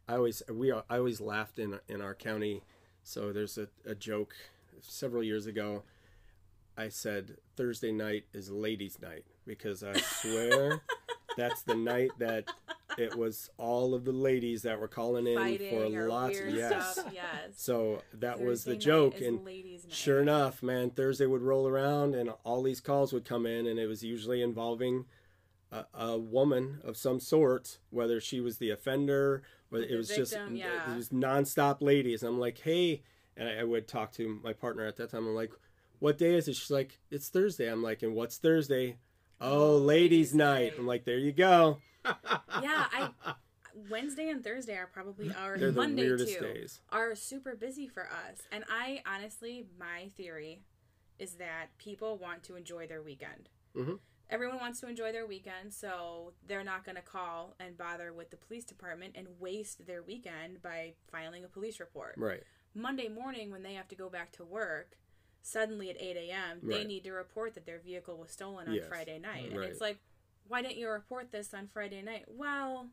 I always we are, I always laughed in in our county. So there's a, a joke several years ago. I said, Thursday night is ladies' night, because I swear that's the night that it was all of the ladies that were calling in Fighting for lots of yes. stuff. Yes. So that Thursday was the joke. And sure enough, man, Thursday would roll around and all these calls would come in, and it was usually involving a, a woman of some sort, whether she was the offender, but it was victim, just yeah. it was nonstop ladies. And I'm like, hey, and I would talk to my partner at that time. I'm like, what day is it? She's like, it's Thursday. I'm like, and what's Thursday? Oh, ladies' night. I'm like, there you go. yeah, I Wednesday and Thursday are probably our They're Monday the weirdest too days. Are super busy for us. And I honestly, my theory is that people want to enjoy their weekend. Mm-hmm. Everyone wants to enjoy their weekend, so they're not going to call and bother with the police department and waste their weekend by filing a police report. Right. Monday morning when they have to go back to work, suddenly at eight a.m., right. they need to report that their vehicle was stolen on yes. Friday night. Right. And it's like, why didn't you report this on Friday night? Well,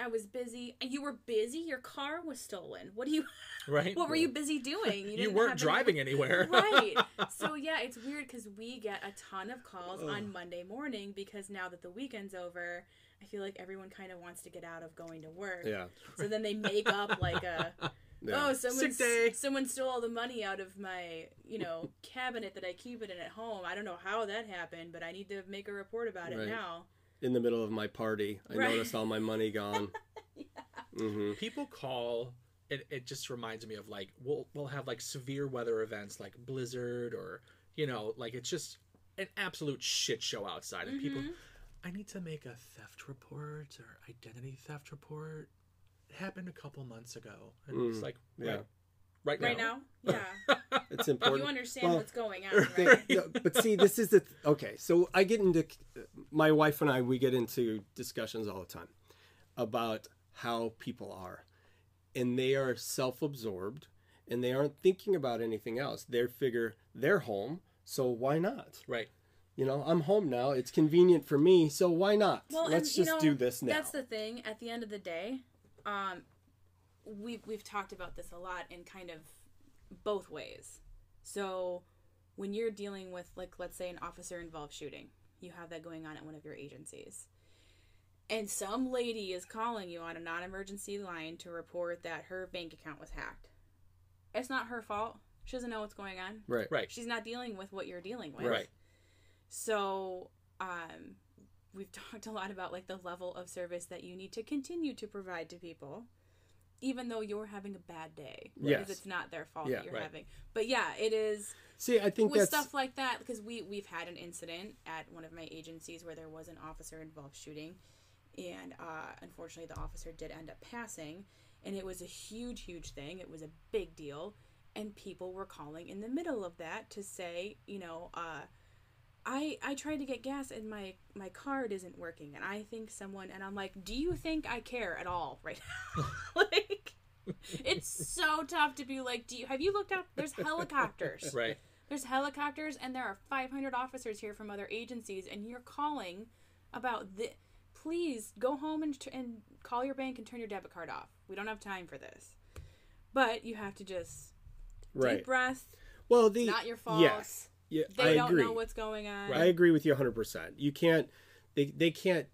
I was busy. You were busy? Your car was stolen. What do you Right. What were you busy doing? You, you weren't driving any... anywhere. Right. So yeah, it's weird cuz we get a ton of calls Ugh. on Monday morning because now that the weekend's over, I feel like everyone kind of wants to get out of going to work. Yeah. So then they make up like a Yeah. Oh, someone someone stole all the money out of my, you know, cabinet that I keep it in at home. I don't know how that happened, but I need to make a report about it right now. In the middle of my party, I right. noticed all my money gone. Yeah. Mm-hmm. People call. It it just reminds me of like we'll we'll have like severe weather events like blizzard or you know like it's just an absolute shit show outside and mm-hmm. people. I need to make a theft report or identity theft report. It happened a couple months ago. And mm, it's like, yeah. right, right, right now. Right now? Yeah. It's important. You understand well, what's going on, right? They, no, but see, this is the... Th okay, so I get into... My wife and I, we get into discussions all the time about how people are. And they are self-absorbed, and they aren't thinking about anything else. They figure, they're home, so why not? Right. You know, I'm home now. It's convenient for me, so why not? Well, Let's and, just know, do this now. That's the thing. At the end of the day... Um, we've, we've talked about this a lot in kind of both ways. So when you're dealing with, like, let's say an officer-involved shooting, you have that going on at one of your agencies. And some lady is calling you on a non-emergency line to report that her bank account was hacked. It's not her fault. She doesn't know what's going on. Right. Right. She's not dealing with what you're dealing with. Right. So, um... we've talked a lot about like the level of service that you need to continue to provide to people, even though you're having a bad day. Yes. Because it's not their fault yeah, that you're right. having. But yeah, it is. See, I think with that's... stuff like that, because we, we've had an incident at one of my agencies where there was an officer-involved shooting. And uh, unfortunately, the officer did end up passing. And it was a huge, huge thing. It was a big deal. And people were calling in the middle of that to say, you know, uh, I, I tried to get gas and my, my card isn't working and I think someone, and I'm like, do you think I care at all right now? Like, it's so tough to be like, do you, have you looked up? There's helicopters. Right. There's helicopters and there are five hundred officers here from other agencies and you're calling about the, please go home and, and call your bank and turn your debit card off. We don't have time for this. But you have to just right. deep breath. Well, the, not your fault. Yes. Yeah, they I don't agree. know what's going on. Right. I agree with you one hundred percent. You can't, they, they can't,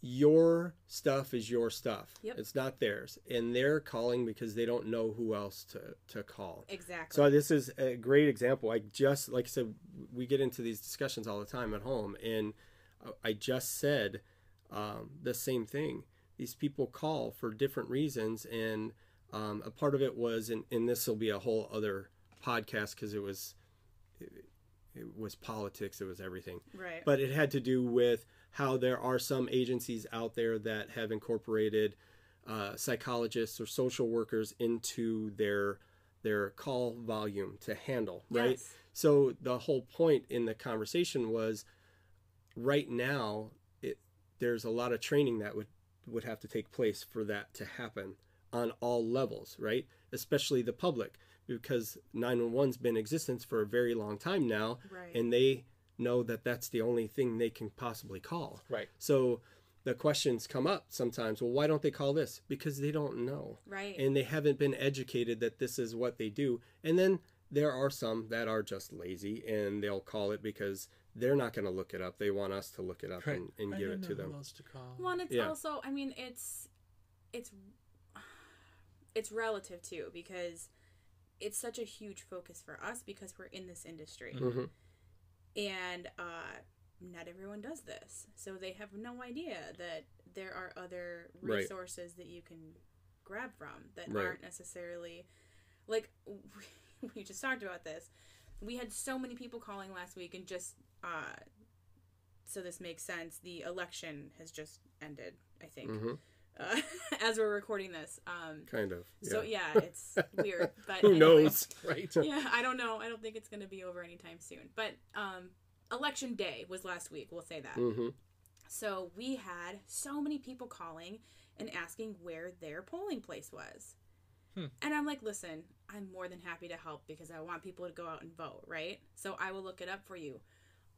your stuff is your stuff. Yep. It's not theirs. And they're calling because they don't know who else to, to call. Exactly. So this is a great example. I just, like I said, we get into these discussions all the time at home. And I just said um, the same thing. These people call for different reasons. And um, a part of it was, and, and this will be a whole other podcast because it was it, it was politics, it was everything, right? But it had to do with how there are some agencies out there that have incorporated uh, psychologists or social workers into their their call volume to handle. Yes. Right. So the whole point in the conversation was right now it there's a lot of training that would would have to take place for that to happen on all levels, right? Especially the public, because nine one one's been in existence for a very long time now, right. And they know that that's the only thing they can possibly call. Right. So the questions come up sometimes, well, why don't they call this? Because they don't know. Right. And they haven't been educated that this is what they do. And then there are some that are just lazy, and they'll call it because they're not going to look it up. They want us to look it up right. and, and give it to them. Who else to call. Well, and it's yeah. also, I mean, it's, it's, it's relative too, because... it's such a huge focus for us because we're in this industry. Mm-hmm. And uh, not everyone does this. So they have no idea that there are other resources right. that you can grab from that right. aren't necessarily... Like, we, we just talked about this. We had so many people calling last week and just... Uh, so this makes sense. The election has just ended, I think. Mm-hmm. Uh, as we're recording this, um, kind of. Yeah. So yeah, it's weird. But who anyway, knows, right? Yeah, I don't know. I don't think it's going to be over anytime soon. But um, election day was last week. We'll say that. Mm-hmm. So we had so many people calling and asking where their polling place was, hmm. and I'm like, listen, I'm more than happy to help because I want people to go out and vote, right? So I will look it up for you.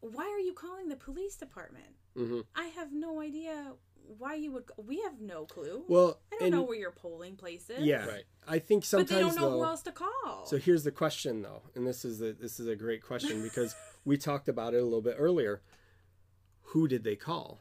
Why are you calling the police department? Mm-hmm. I have no idea. Why you would we have no clue. Well, I don't and, know where your polling place is. Yeah, right. I think sometimes but they don't know though, who else to call. So here's the question though, and this is the this is a great question because we talked about it a little bit earlier. Who did they call?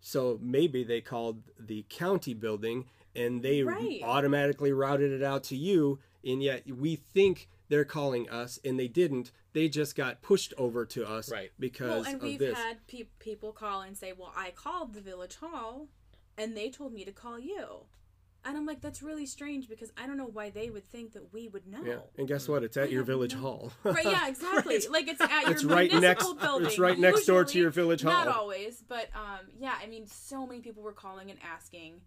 So maybe they called the county building and they right. automatically routed it out to you. And yet we think they're calling us, and they didn't. They just got pushed over to us right. because well, and of we've this. had pe- people call and say, well, I called the village hall and they told me to call you. And I'm like, that's really strange because I don't know why they would think that we would know. Yeah. And guess what? It's at I your village know. hall. Right, yeah, exactly. Right. Like, it's at your it's right municipal next, building. It's right usually, next door to your village hall. Not always, but um, yeah, I mean, so many people were calling and asking,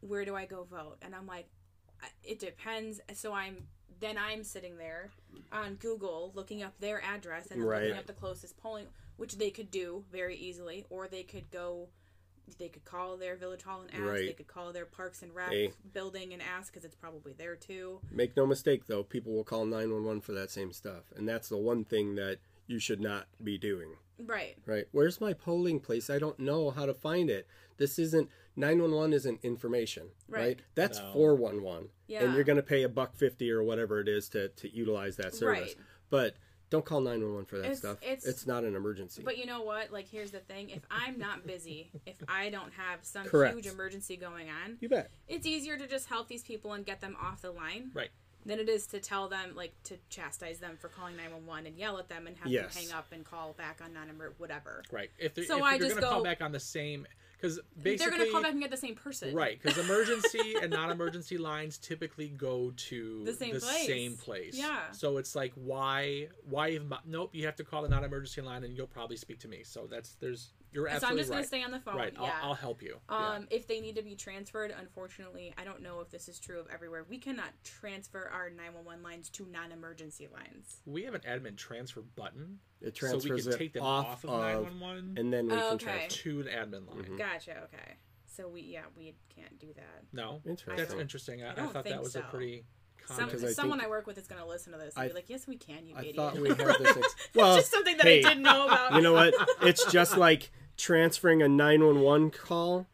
where do I go vote? And I'm like, it depends. So I'm then I'm sitting there on Google looking up their address and right. looking up the closest polling, which they could do very easily, or they could go... They could call their village hall and ask. Right. They could call their Parks and Rec hey. building and ask because it's probably there too. Make no mistake, though. People will call nine one one for that same stuff. And that's the one thing that you should not be doing. Right. Right. Where's my polling place? I don't know how to find it. This isn't... nine one one isn't information. Right. right? That's no. four one one. Yeah. And you're going to pay a buck fifty or whatever it is to, to utilize that service. Right. But... Don't call nine one one for that it's, stuff. It's, it's not an emergency. But you know what? Like, here's the thing. If I'm not busy, if I don't have some Correct. huge emergency going on, you bet. It's easier to just help these people and get them off the line right. than it is to tell them, like, to chastise them for calling nine one one and yell at them and have yes. them hang up and call back on non-emer, whatever. Right. If they're, so if I they're just gonna go, call back on the same... Because basically... They're going to call back and get the same person. Right, because emergency and non-emergency lines typically go to the, same, the place. same place. Yeah. So it's like, why... Why even... Nope, you have to call the non-emergency line and you'll probably speak to me. So that's... There's... You're absolutely right. So I'm just right. going to stay on the phone. Right, yeah. I'll, I'll help you. Um, yeah. If they need to be transferred, unfortunately, I don't know if this is true of everywhere. We cannot transfer our nine one one lines to non-emergency lines. We have an admin transfer button. It transfers so we can take them off, off of nine one one, and then we oh, can okay. transfer to the admin line. Mm-hmm. Gotcha. Okay. So we yeah we can't do that. No, interesting. That's interesting. I, I, I thought that was so. a pretty. Some, I someone I work with is going to listen to this and I, be like, yes, we can, you I idiot. I thought we had this. Ex- well, just something that hey, I didn't know about. You know what? It's just like transferring a nine one one call.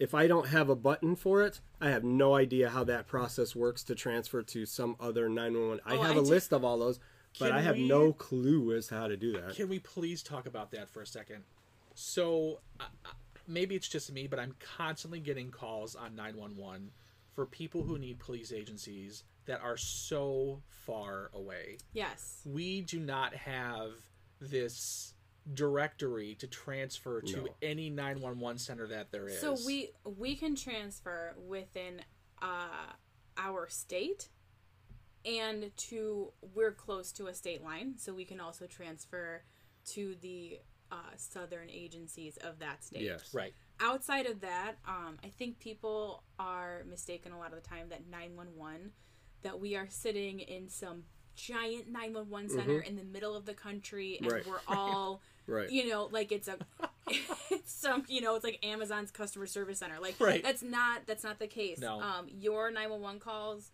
If I don't have a button for it, I have no idea how that process works to transfer to some other nine one one. I oh, have I a do- list of all those, but can I have we, no clue as to how to do that. Can we please talk about that for a second? So uh, maybe it's just me, but I'm constantly getting calls on nine one one for people who need police agencies that are so far away. Yes. We do not have this directory to transfer to no. any nine one one center that there is. So we we can transfer within uh, our state and to we're close to a state line, so we can also transfer to the uh, southern agencies of that state. Yes. Right. Outside of that, um, I think people are mistaken a lot of the time that nine one one that we are sitting in some giant nine one one center mm-hmm. in the middle of the country and right. we're all, right. you know, like it's a, it's some, you know, it's like Amazon's customer service center. Like right. that's not, that's not the case. No. Um, your nine one one calls,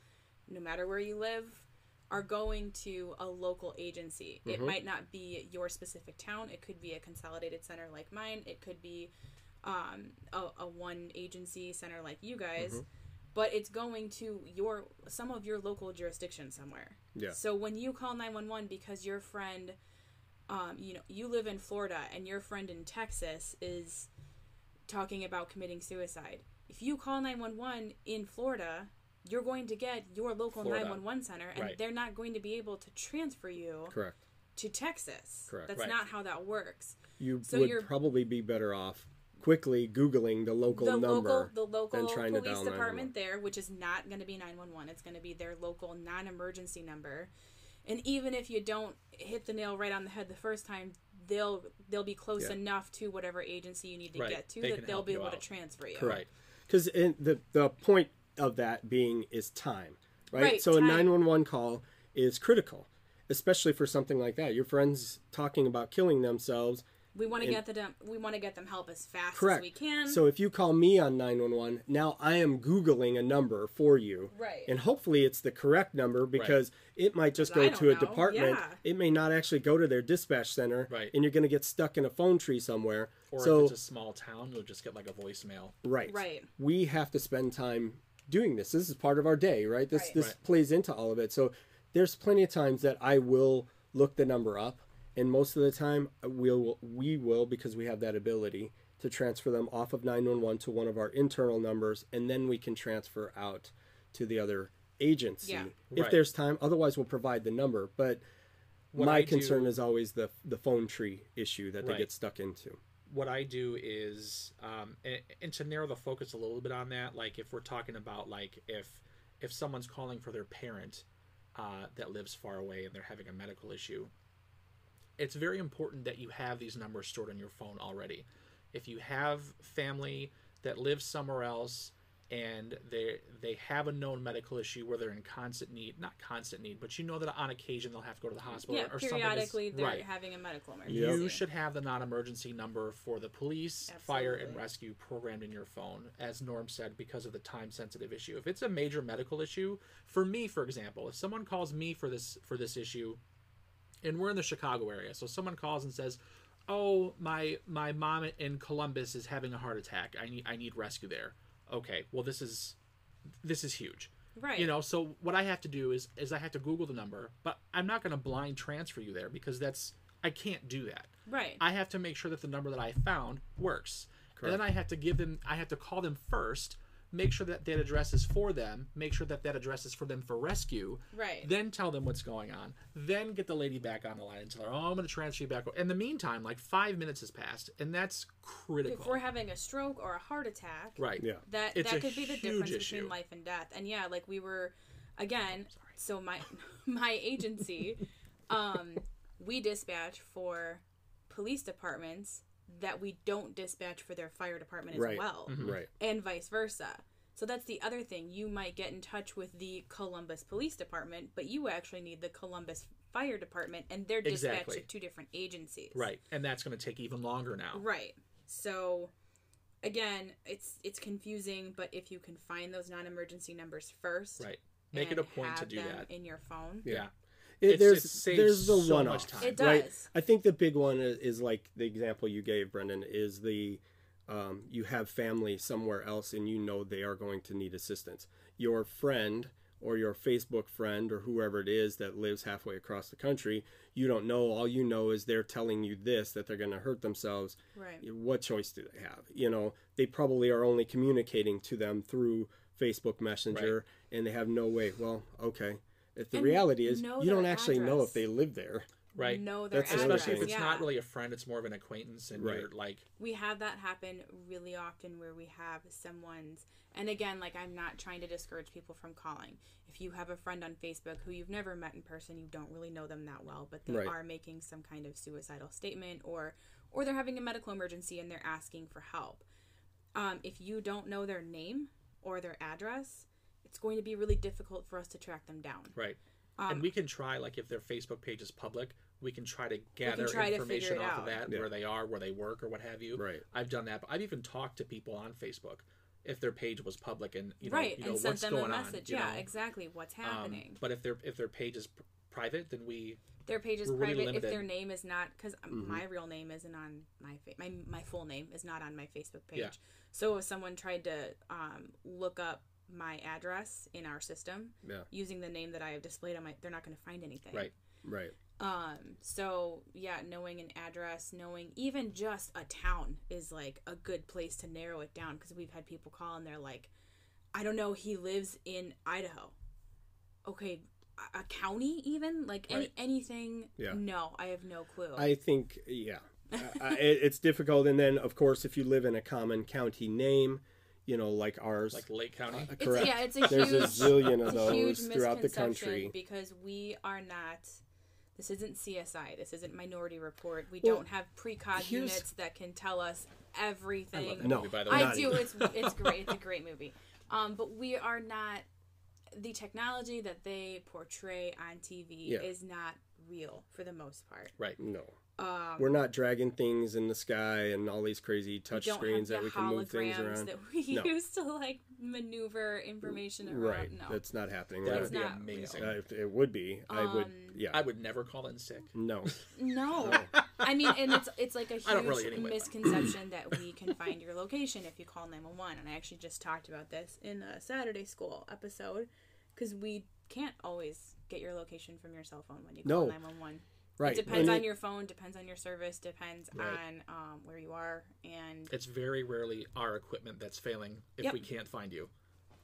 no matter where you live, are going to a local agency. Mm-hmm. It might not be your specific town. It could be a consolidated center like mine. It could be um, a, a one agency center like you guys. Mm-hmm. But it's going to your some of your local jurisdiction somewhere. Yeah. So when you call nine one one because your friend, um, you know, you live in Florida and your friend in Texas is talking about committing suicide. If you call nine one one in Florida, you're going to get your local Florida. nine one one center, and right. they're not going to be able to transfer you Correct. to Texas. Correct. That's right. not how that works. You so would you're, probably be better off quickly Googling the local the number. Local, the local police department there, which is not going to be nine one one. It's going to be their local non-emergency number. And even if you don't hit the nail right on the head the first time, they'll they'll be close yeah. enough to whatever agency you need to right. get to they that they'll be able out. to transfer you. Correct. Because the, the point of that being is time. Right? right so time. A nine one one call is critical, especially for something like that. Your friend's talking about killing themselves. We want to get them. We want to get them help as fast correct. as we can. So if you call me on nine one one, now I am Googling a number for you, right? And hopefully it's the correct number because right. it might just go to a know. department. Yeah. It may not actually go to their dispatch center, right? And you're going to get stuck in a phone tree somewhere. Or so, if it's a small town, you'll just get like a voicemail. Right. Right. We have to spend time doing this. This is part of our day, right? This right. this right. plays into all of it. So there's plenty of times that I will look the number up. And most of the time, we'll, we will, because we have that ability, to transfer them off of nine one one to one of our internal numbers, and then we can transfer out to the other agency yeah. if right. there's time. Otherwise, we'll provide the number. But what my I concern do, is always the the phone tree issue that right. they get stuck into. What I do is, um, and, and to narrow the focus a little bit on that, like if we're talking about like if if someone's calling for their parent uh, that lives far away and they're having a medical issue, it's very important that you have these numbers stored on your phone already. If you have family that lives somewhere else and they they have a known medical issue where they're in constant need, not constant need, but you know that on occasion they'll have to go to the hospital. Yeah, or periodically is, they're right. having a medical emergency. Yep. You should have the non-emergency number for the police, Absolutely. fire, and rescue programmed in your phone, as Norm said, because of the time-sensitive issue. If it's a major medical issue, for me, for example, if someone calls me for this for this issue, and we're in the Chicago area, so someone calls and says, oh, my my mom in Columbus is having a heart attack. I need I need rescue there. Okay, well this is this is huge. Right. You know, so what I have to do is is I have to Google the number, but I'm not going to blind transfer you there because that's I can't do that. Right. I have to make sure that the number that I found works. Correct. And then I have to give them I have to call them first, make sure that that address is for them, make sure that that address is for them for rescue, right. then tell them what's going on, then get the lady back on the line and tell her, oh, I'm going to transfer you back. In the meantime, like five minutes has passed, and that's critical. If we're having a stroke or a heart attack, right. yeah. that, that could be the difference issue. between life and death. And yeah, like we were, again, so my, my agency, um, we dispatch for police departments that we don't dispatch for their fire department as right. well. Mm-hmm. Right. And vice versa. So that's the other thing. You might get in touch with the Columbus Police Department, but you actually need the Columbus Fire Department, and they're dispatched exactly. to two different agencies. Right. And that's going to take even longer now. Right. So, again, it's it's confusing, but if you can find those non-emergency numbers first. Right. Make it a point to do that. Have them in your phone. Yeah. yeah. It, it's, there's it saves there's the so one-off. Much time. It does. Right? I think the big one is, is like the example you gave, Brendhan, is the um, you have family somewhere else and you know they are going to need assistance. Your friend or your Facebook friend or whoever it is that lives halfway across the country, you don't know. All you know is they're telling you this, that they're going to hurt themselves. Right. What choice do they have? You know, they probably are only communicating to them through Facebook Messenger right. and they have no way. Well, okay. If the and reality is, you don't actually address. know if they live there. Right. Know their That's address. Especially if it's yeah. not really a friend, it's more of an acquaintance. And right. you're like... We have that happen really often where we have someone's... And again, like, I'm not trying to discourage people from calling. If you have a friend on Facebook who you've never met in person, you don't really know them that well, but they right. are making some kind of suicidal statement or, or they're having a medical emergency and they're asking for help. Um, if you don't know their name or their address... it's going to be really difficult for us to track them down. Right. Um, and we can try, like, if their Facebook page is public, we can try to gather try information to off out. of that, yeah. where they are, where they work, or what have you. Right. I've done that. But I've even talked to people on Facebook if their page was public and, you know, right. you know and what's sent them going a message. on. Yeah, know? exactly. What's happening. Um, but if, if their page is pr- private, then we... Their page is private really if their name is not... Because mm-hmm. my real name isn't on my... Fa- my my full name is not on my Facebook page. Yeah. So if someone tried to um, look up my address in our system yeah. using the name that I have displayed on my, they're not going to find anything. Right. Right. Um, so yeah, knowing an address, knowing even just a town is like a good place to narrow it down. Cause we've had people call and they're like, I don't know. He lives in Idaho. Okay. A, a county even like any, right. anything. Yeah. No, I have no clue. I think, yeah, uh, it, it's difficult. And then of course, if you live in a common county name, you know, like ours. Like Lake County? It's, Correct. Yeah, it's a There's huge, a zillion of those throughout the country. Because we are not, this isn't C S I, this isn't Minority Report. We well, don't have pre-cog here's... units that can tell us everything. I love that no, movie, by the way. I do, it's, it's great, it's a great movie. Um, but we are not, the technology that they portray on T V yeah. is not real for the most part. Right, no. Um, We're not dragging things in the sky and all these crazy touch screens that we can move things around. That we no. use to like maneuver information around. Right, no. that's not happening. That would be amazing. Uh, it would be. Um, I would. Yeah, I would never call in sick. No. No. no. I mean, and it's it's like a huge really anyway. misconception that we can find your location if you call nine one one. And I actually just talked about this in a Saturday School episode because we can't always get your location from your cell phone when you call no. nine one one. Right. It depends and on it, your phone, depends on your service, depends right. on um, where you are. And it's very rarely our equipment that's failing if yep. we can't find you.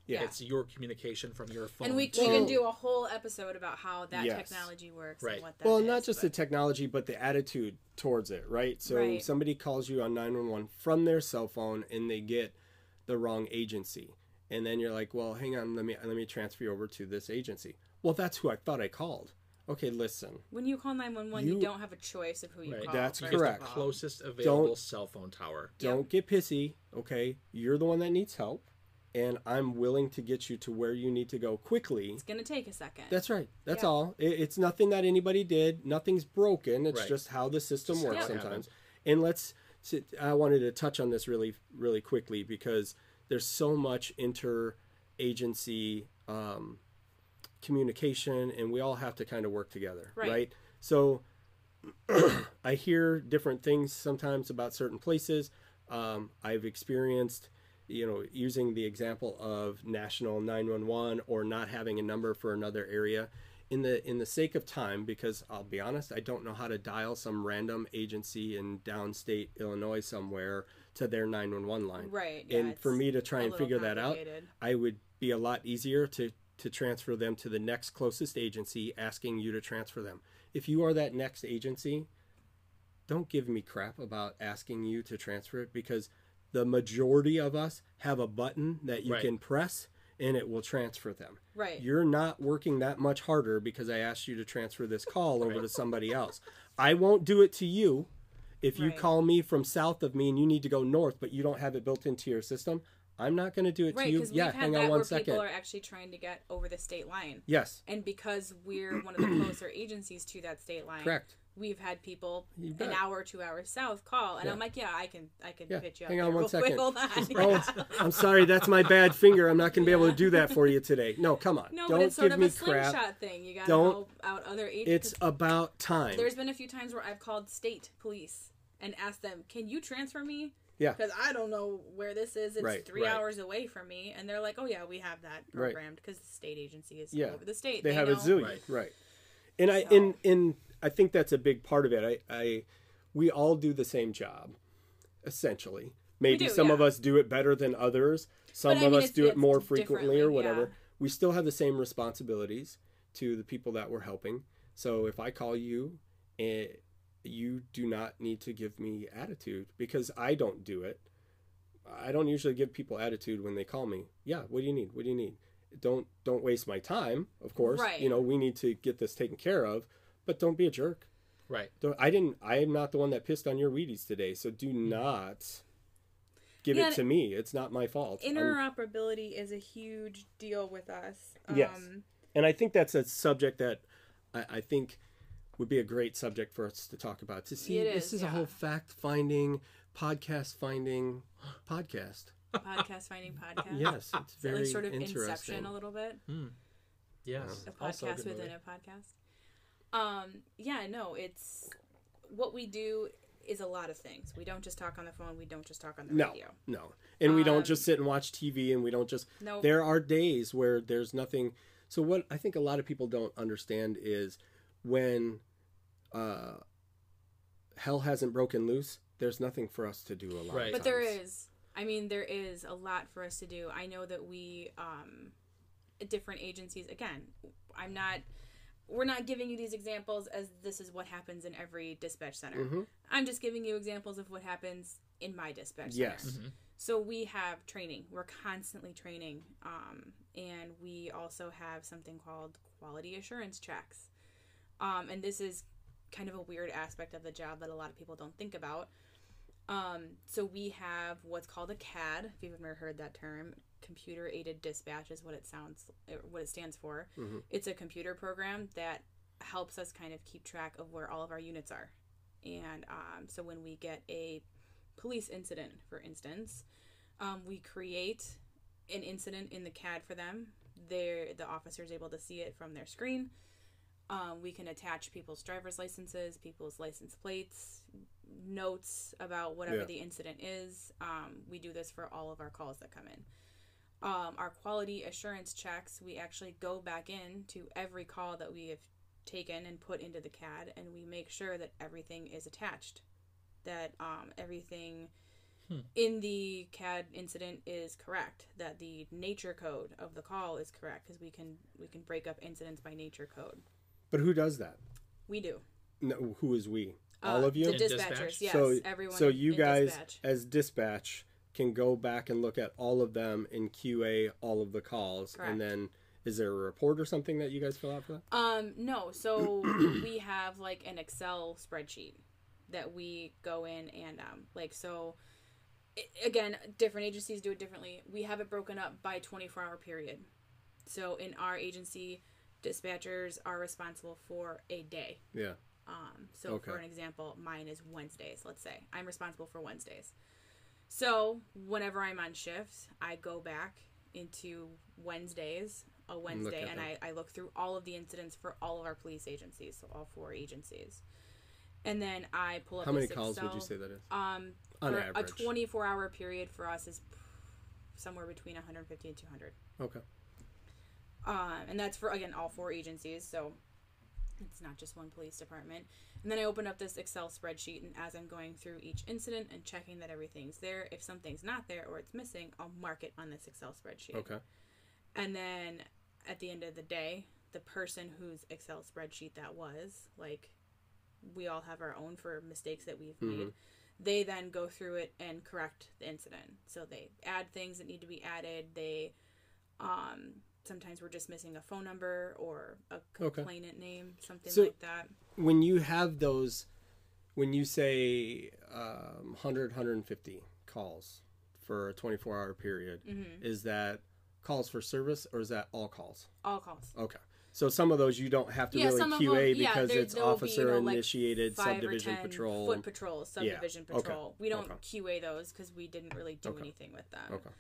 Yeah. It's your communication from your phone. And we, we can do a whole episode about how that yes. technology works right. and what that well, is. Well, not just but... the technology, but the attitude towards it, right? So right. somebody calls you on nine one one from their cell phone and they get the wrong agency. And then you're like, well, hang on, let me let me transfer you over to this agency. Well, that's who I thought I called. Okay, listen. When you call nine one one, you, you don't have a choice of who you right. call. That's right. correct. The closest available don't, cell phone tower. Don't yep. get pissy, okay? You're the one that needs help. And I'm willing to get you to where you need to go quickly. It's going to take a second. That's right. That's yeah. all. It, it's nothing that anybody did. Nothing's broken. It's right. just how the system works yeah. sometimes. And let's, sit, I wanted to touch on this really, really quickly because there's so much inter-agency um, communication and we all have to kind of work together. Right. right? So I hear different things sometimes about certain places. Um, I've experienced... you know, using the example of national nine one one or not having a number for another area in the in the sake of time, because I'll be honest, I don't know how to dial some random agency in downstate Illinois somewhere to their nine one one line. Right. Yeah, and for me to try and figure that out, I would be a lot easier to, to transfer them to the next closest agency asking you to transfer them. If you are that next agency, don't give me crap about asking you to transfer it, because the majority of us have a button that you right. can press and it will transfer them. Right. You're not working that much harder because I asked you to transfer this call over right. to somebody else. I won't do it to you. If you right. call me from south of me and you need to go north, but you don't have it built into your system, I'm not going to do it right, to you. Right, yeah, hang on one second. People are actually trying to get over the state line. Yes. And because we're one of the closer agencies to that state line. Correct. We've had people an hour, two hours south call, and yeah. I'm like, yeah, I can, I can yeah. pitch you. Hang up on one real second. Quick, hold on. Yeah. Oh, I'm sorry, that's my bad finger. I'm not going to be able to do that for you today. No, come on. No, don't but it's sort give of a slingshot crap. Thing. You got to help out other agents. It's about time. There's been a few times where I've called state police and asked them, "Can you transfer me? Yeah, because I don't know where this is. It's right, three right. hours away from me," and they're like, "Oh yeah, we have that programmed because right. the state agency is yeah. all over the state. They, they have know. A zillion, right?" right. And so. I in in. I think that's a big part of it. I, I, we all do the same job, essentially. Maybe do, some yeah. of us do it better than others. Some but, of I mean, us do it more frequently or whatever. Yeah. We still have the same responsibilities to the people that we're helping. So if I call you, it, you do not need to give me attitude because I don't do it. I don't usually give people attitude when they call me. Yeah, what do you need? What do you need? Don't don't waste my time, of course. Right. You know, we need to get this taken care of. But don't be a jerk. Right. Don't, I didn't. I am not the one that pissed on your Wheaties today, so do not give yeah, it to me. It's not my fault. Interoperability I'm, is a huge deal with us. Um, yes. And I think that's a subject that I, I think would be a great subject for us to talk about. To see, it this is, is yeah. a whole fact-finding, podcast-finding podcast. Podcast-finding podcast. Yes. It's very like sort of interesting. Inception a little bit. Mm. Yes. A podcast a within a podcast. Um, yeah, no, it's, what we do is a lot of things. We don't just talk on the phone. We don't just talk on the no, radio. No, no. And um, we don't just sit and watch T V and we don't just, nope. there are days where there's nothing. So what I think a lot of people don't understand is when, uh, hell hasn't broken loose, there's nothing for us to do a lot. Right. But there is, I mean, there is a lot for us to do. I know that we, um, different agencies, again, I'm not... We're not giving you these examples as this is what happens in every dispatch center. Mm-hmm. I'm just giving you examples of what happens in my dispatch yes. center. Mm-hmm. So we have training. We're constantly training. Um, and we also have something called quality assurance checks. Um, and this is kind of a weird aspect of the job that a lot of people don't think about. Um, so we have what's called a C A D, if you've ever heard that term. Computer aided dispatch is what it sounds, what it stands for. Mm-hmm. It's a computer program that helps us kind of keep track of where all of our units are. And um, so when we get a police incident, for instance, um, we create an incident in the C A D for them. They're, the officer is able to see it from their screen. Um, we can attach people's driver's licenses, people's license plates, notes about whatever yeah. the incident is. Um, we do this for all of our calls that come in. Um, our quality assurance checks, we actually go back in to every call that we have taken and put into the C A D, and we make sure that everything is attached, that um, everything hmm. in the C A D incident is correct, that the nature code of the call is correct, because we can we can break up incidents by nature code. But who does that? We do. No, who is we? Uh, All of you? The dispatchers, dispatch? yes. So, everyone so you guys, dispatch. as dispatch, can go back and look at all of them and Q A all of the calls. Correct. And then is there a report or something that you guys fill out for that? Um, no. So we have like an Excel spreadsheet that we go in and um, like, so it, again, different agencies do it differently. We have it broken up by twenty-four hour period. So in our agency, dispatchers are responsible for a day. Yeah. Um, so okay. for an example, mine is Wednesdays, let's say. I'm responsible for Wednesdays. So whenever I'm on shift, I go back into Wednesdays, a Wednesday, and, and I, I look through all of the incidents for all of our police agencies, so all four agencies. And then I pull up. How many calls Excel. would you say that is? Um, on average. A twenty-four hour period for us is somewhere between one hundred fifty and two hundred. Okay. Um, and that's for, again, all four agencies, so it's not just one police department. And then I open up this Excel spreadsheet, and as I'm going through each incident and checking that everything's there, if something's not there or it's missing, I'll mark it on this Excel spreadsheet. Okay. And then at the end of the day, the person whose Excel spreadsheet that was, like, we all have our own for mistakes that we've mm-hmm. made. They then go through it and correct the incident. So they add things that need to be added. They, um... sometimes we're just missing a phone number or a complainant okay. name, something so like that. When you have those, when you say um, one hundred, one hundred fifty calls for a twenty-four hour period, mm-hmm. is that calls for service or is that all calls? All calls. Okay. So some of those you don't have to yeah, really Q A them, because yeah, it's officer-initiated you know, like subdivision patrol. Foot patrols, subdivision yeah. patrol. Okay. We don't okay. Q A those because we didn't really do okay. anything with them. Okay.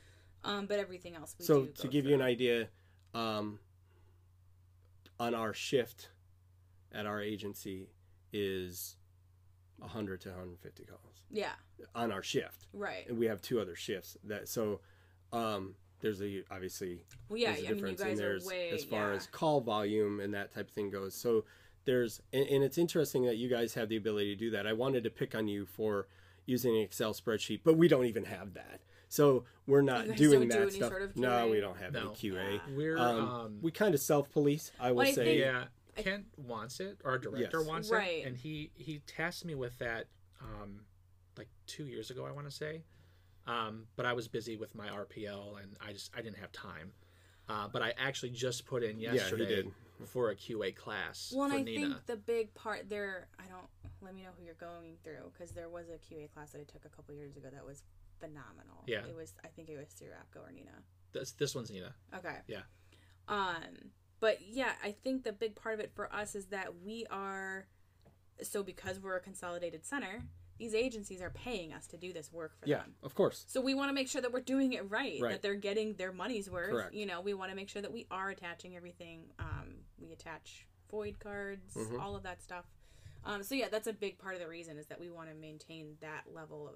Um, but everything else we so do. So to give through. you an idea... Um, on our shift at our agency is one hundred to one hundred fifty calls. Yeah. On our shift. Right. And we have two other shifts that, so, um, there's a, obviously, well, yeah, there's a I difference mean, you guys in there's, are way, as far yeah. as call volume and that type of thing goes. So there's, and, and it's interesting that you guys have the ability to do that. I wanted to pick on you for using an Excel spreadsheet, but we don't even have that. So we're not doing that do stuff. Sort of no, we don't have no. any Q A. Yeah. We're um, um, we kind of self-police, I will well, I say. Think, yeah, I, Kent wants it. Our director yes. wants right. it, and he he tasked me with that um, like two years ago, I want to say. Um, but I was busy with my R P L, and I just I didn't have time. Uh, but I actually just put in yesterday yeah, he did. for a Q A class. Well, and for I Nina. think the big part there. I don't. Let me know who you're going through, because there was a Q A class that I took a couple years ago that was phenomenal. Yeah. It was, I think it was SIRAPCO or Nina. This this one's Nina. Okay. Yeah. Um, but yeah, I think the big part of it for us is that we are, so because we're a consolidated center, these agencies are paying us to do this work for yeah, them. Yeah, of course. So we want to make sure that we're doing it right, right. that they're getting their money's worth. Correct. You know, we want to make sure that we are attaching everything. Um, we attach FOID cards, mm-hmm. all of that stuff. Um, so yeah, that's a big part of the reason is that we want to maintain that level of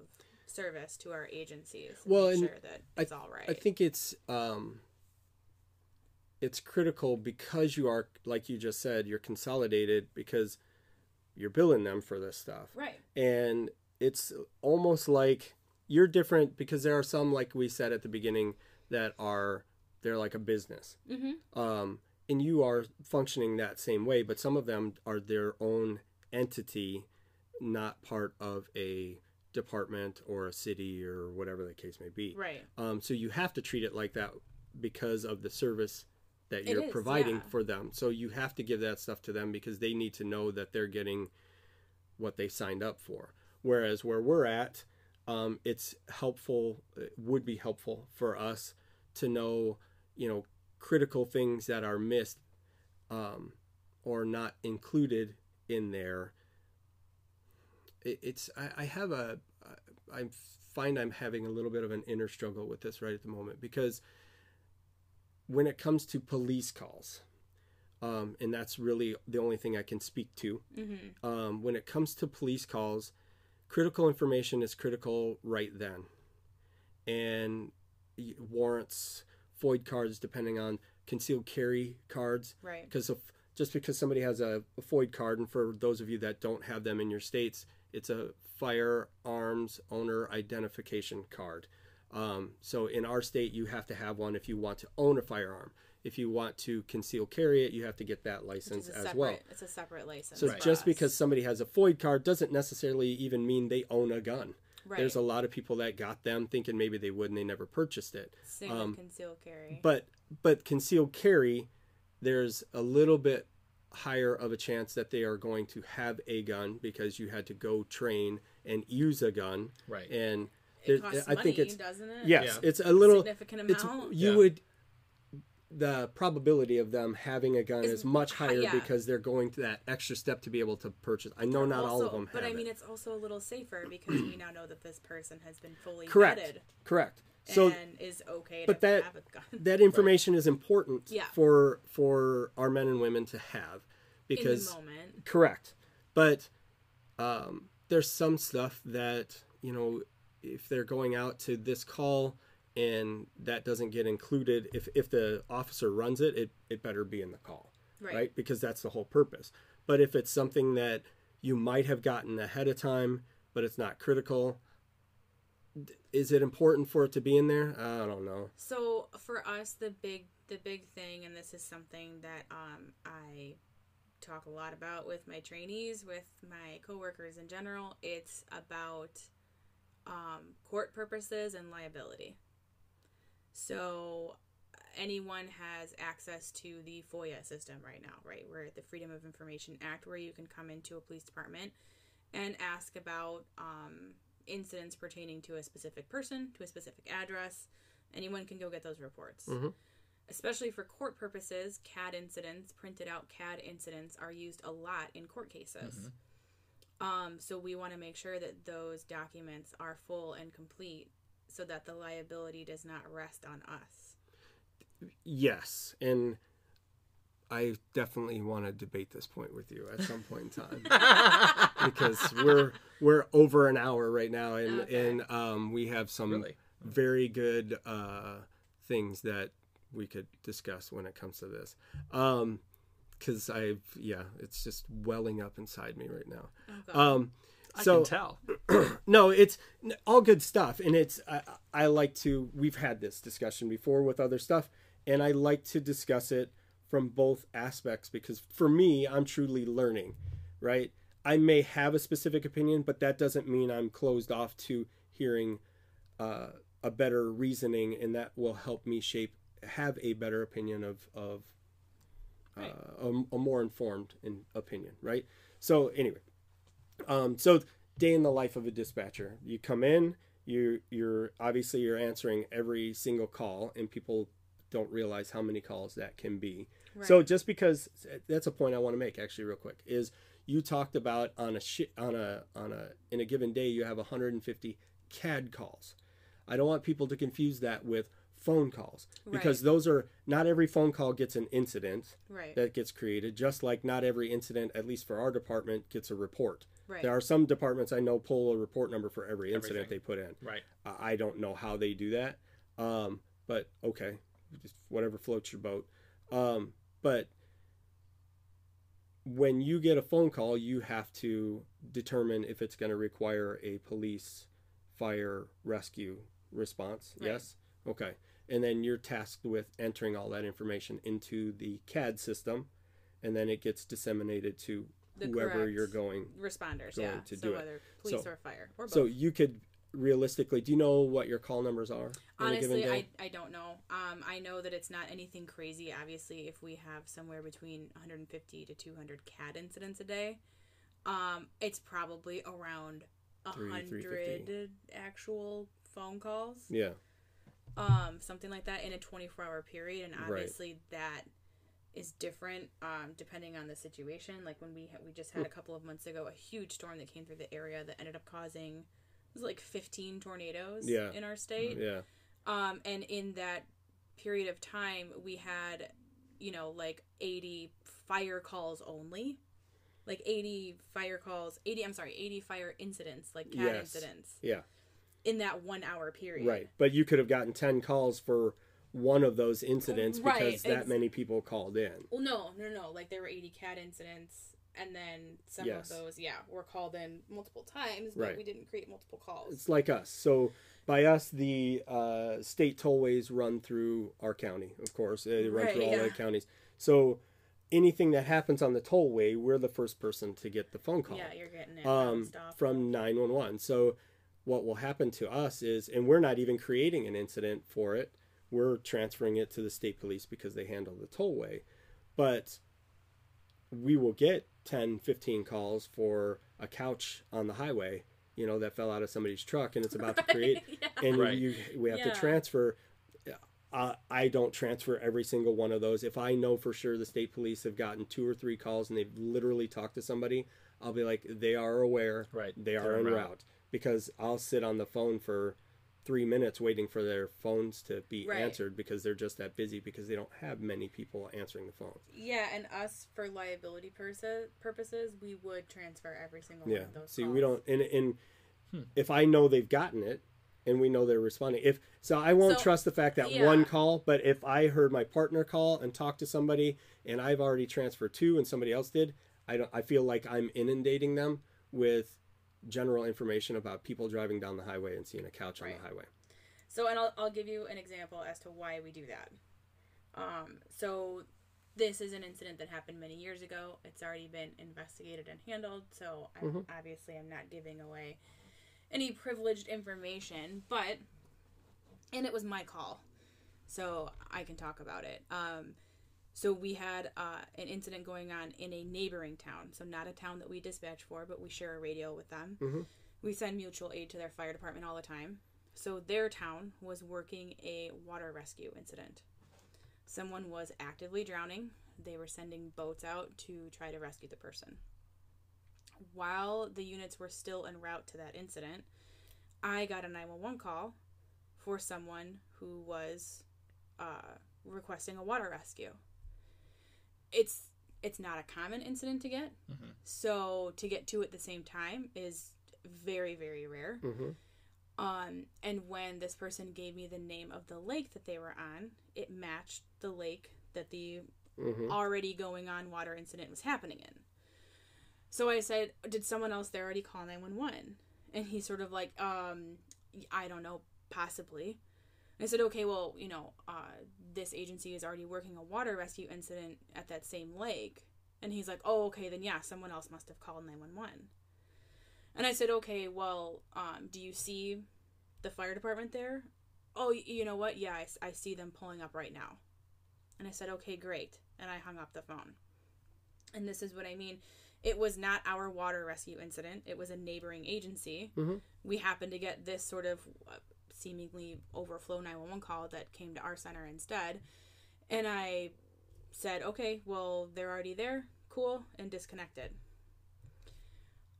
service to our agencies and well, make and sure that it's I, all right. I think it's um, it's critical because you are, like you just said, you're consolidated because you're billing them for this stuff. Right. And it's almost like you're different because there are some, like we said at the beginning, that are, they're like a business. Mm-hmm. Um, and you are functioning that same way, but some of them are their own entity, not part of a department or a city or whatever the case may be. Right. Um, so you have to treat it like that because of the service that you're is, providing yeah. for them. So you have to give that stuff to them because they need to know that they're getting what they signed up for. Whereas where we're at, um, it's helpful, it would be helpful for us to know, you know, critical things that are missed um, or not included in there. It's, I, I have a, I find I'm having a little bit of an inner struggle with this right at the moment because when it comes to police calls, um, and that's really the only thing I can speak to, mm-hmm. um, when it comes to police calls, critical information is critical right then. And warrants, FOID cards, depending on concealed carry cards. Right. Because if just because somebody has a, a FOID card, and for those of you that don't have them in your states, it's a firearms owner identification card. Um, so in our state, you have to have one if you want to own a firearm. If you want to conceal carry it, you have to get that license as separate, well. It's a separate license. So right. just because somebody has a FOID card doesn't necessarily even mean they own a gun. Right. There's a lot of people that got them thinking maybe they would, and they never purchased it. Same um, with concealed carry. But but concealed carry, there's a little bit higher of a chance that they are going to have a gun because you had to go train and use a gun. Right. And there, it costs I money, think it's doesn't it? Yes, yeah. It's a little significant amount. You yeah. would. The probability of them having a gun is, is much higher yeah. because they're going to that extra step to be able to purchase. I know they're not also, all of them have But I mean, it. it's also a little safer because we now know that this person has been fully Correct. vetted. Correct. And so, is okay to but that, have a gun. That information right. is important yeah. for for our men and women to have. Because, in the moment. Correct. But um, there's some stuff that, you know, if they're going out to this call... and that doesn't get included. If if the officer runs it, it, it better be in the call, right. right? Because that's the whole purpose. But if it's something that you might have gotten ahead of time, but it's not critical, is it important for it to be in there? I don't know. So for us, the big the big thing, and this is something that um I talk a lot about with my trainees, with my coworkers in general, it's about um, court purposes and liability. So anyone has access to the FOIA system right now, right? We're at the Freedom of Information Act, where you can come into a police department and ask about um, incidents pertaining to a specific person, to a specific address. Anyone can go get those reports. Mm-hmm. Especially for court purposes, C A D incidents, printed out C A D incidents are used a lot in court cases. Mm-hmm. Um, so we want to make sure that those documents are full and complete, so that the liability does not rest on us. Yes, and I definitely want to debate this point with you at some point in time because we're we're over an hour right now, and okay. and um, we have some really? very good uh, things that we could discuss when it comes to this. Um, because I've yeah, it's just welling up inside me right now. Okay. Um, I so, can tell. No, it's all good stuff. And it's, I, I like to, we've had this discussion before with other stuff, and I like to discuss it from both aspects because for me, I'm truly learning, right? I may have a specific opinion, but that doesn't mean I'm closed off to hearing uh, a better reasoning, and that will help me shape, have a better opinion of, of uh, right. a, a more informed in opinion, right? So anyway. Um, so day in the life of a dispatcher, you come in, you, you're obviously you're answering every single call, and people don't realize how many calls that can be. Right. So just because that's a point I want to make actually real quick is you talked about on a sh- on a, on a, in a given day, you have one hundred fifty C A D calls. I don't want people to confuse that with phone calls because right. those are not every phone call gets an incident right. that gets created, just like not every incident, at least for our department, gets a report. Right. There are some departments I know pull a report number for every incident Everything. they put in. Right. I don't know how they do that, um, but okay, just whatever floats your boat. Um, but when you get a phone call, you have to determine if it's going to require a police, fire, rescue response. Right. Yes? Okay. And then you're tasked with entering all that information into the C A D system, and then it gets disseminated to The whoever you're going responders going yeah to so do whether it. police so, or fire or both. So you could realistically, do you know what your call numbers are honestly? I, I don't know. um I know that it's not anything crazy. Obviously, if we have somewhere between one hundred fifty to two hundred C A D incidents a day, um it's probably around one hundred actual phone calls, yeah um something like that in a twenty-four hour period. And obviously right. that is different um, depending on the situation. Like when we ha- we just had a couple of months ago a huge storm that came through the area that ended up causing it was like fifteen tornadoes yeah. in our state. Yeah. Um, and in that period of time, we had, you know, like eighty fire calls only, like eighty fire calls, eighty I'm sorry, eighty fire incidents, like C A D yes. incidents. Yeah. In that one hour period. Right, but you could have gotten ten calls for one of those incidents right, because that many people called in. Well, no, no, no. Like, there were eighty C A D incidents, and then some yes. of those, yeah, were called in multiple times, but right. we didn't create multiple calls. It's like us. So, by us, the uh, state tollways run through our county, of course. They run right, through all yeah. the counties. So, anything that happens on the tollway, we're the first person to get the phone call. Yeah, you're getting it um, nonstop. From nine one one. So, what will happen to us is, and we're not even creating an incident for it, we're transferring it to the state police because they handle the tollway. But we will get ten, fifteen calls for a couch on the highway, you know, that fell out of somebody's truck and it's about right, to create. Yeah. And right. you, we have yeah. to transfer. Uh, I don't transfer every single one of those. If I know for sure the state police have gotten two or three calls and they've literally talked to somebody, I'll be like, they are aware. Right. They are en route. route. Because I'll sit on the phone for three minutes waiting for their phones to be right. answered because they're just that busy because they don't have many people answering the phone. Yeah, and us, for liability purse- purposes, we would transfer every single yeah. one of those See, calls. We don't... And, and hmm. if I know they've gotten it and we know they're responding... if So I won't so, trust the fact that yeah. one call, but if I heard my partner call and talk to somebody and I've already transferred two and somebody else did, I don't. I feel like I'm inundating them with... general information about people driving down the highway and seeing a couch right. on the highway. So, and I'll, I'll give you an example as to why we do that. Um, so this is an incident that happened many years ago. It's already been investigated and handled. So I'm, mm-hmm. obviously I'm not giving away any privileged information, but, and it was my call, so I can talk about it. Um, So we had uh, an incident going on in a neighboring town. So not a town that we dispatch for, but we share a radio with them. Mm-hmm. We send mutual aid to their fire department all the time. So their town was working a water rescue incident. Someone was actively drowning. They were sending boats out to try to rescue the person. While the units were still en route to that incident, I got a nine one one call for someone who was uh, requesting a water rescue. It's it's not a common incident to get, mm-hmm. so to get two at the same time is very, very rare. Mm-hmm. Um, and when this person gave me the name of the lake that they were on, it matched the lake that the mm-hmm. already going on water incident was happening in. So I said, did someone else there already call nine one one? And he's sort of like, um, I don't know, possibly. I said, okay, well, you know, uh, this agency is already working a water rescue incident at that same lake. And he's like, oh, okay, then yeah, someone else must have called nine one one. And I said, okay, well, um, do you see the fire department there? Oh, you know what? Yeah, I, I see them pulling up right now. And I said, okay, great. And I hung up the phone. And this is what I mean. It was not our water rescue incident. It was a neighboring agency. Mm-hmm. We happened to get this sort of... Uh, seemingly overflow nine one one call that came to our center instead. And I said, okay, well, they're already there. Cool. And disconnected.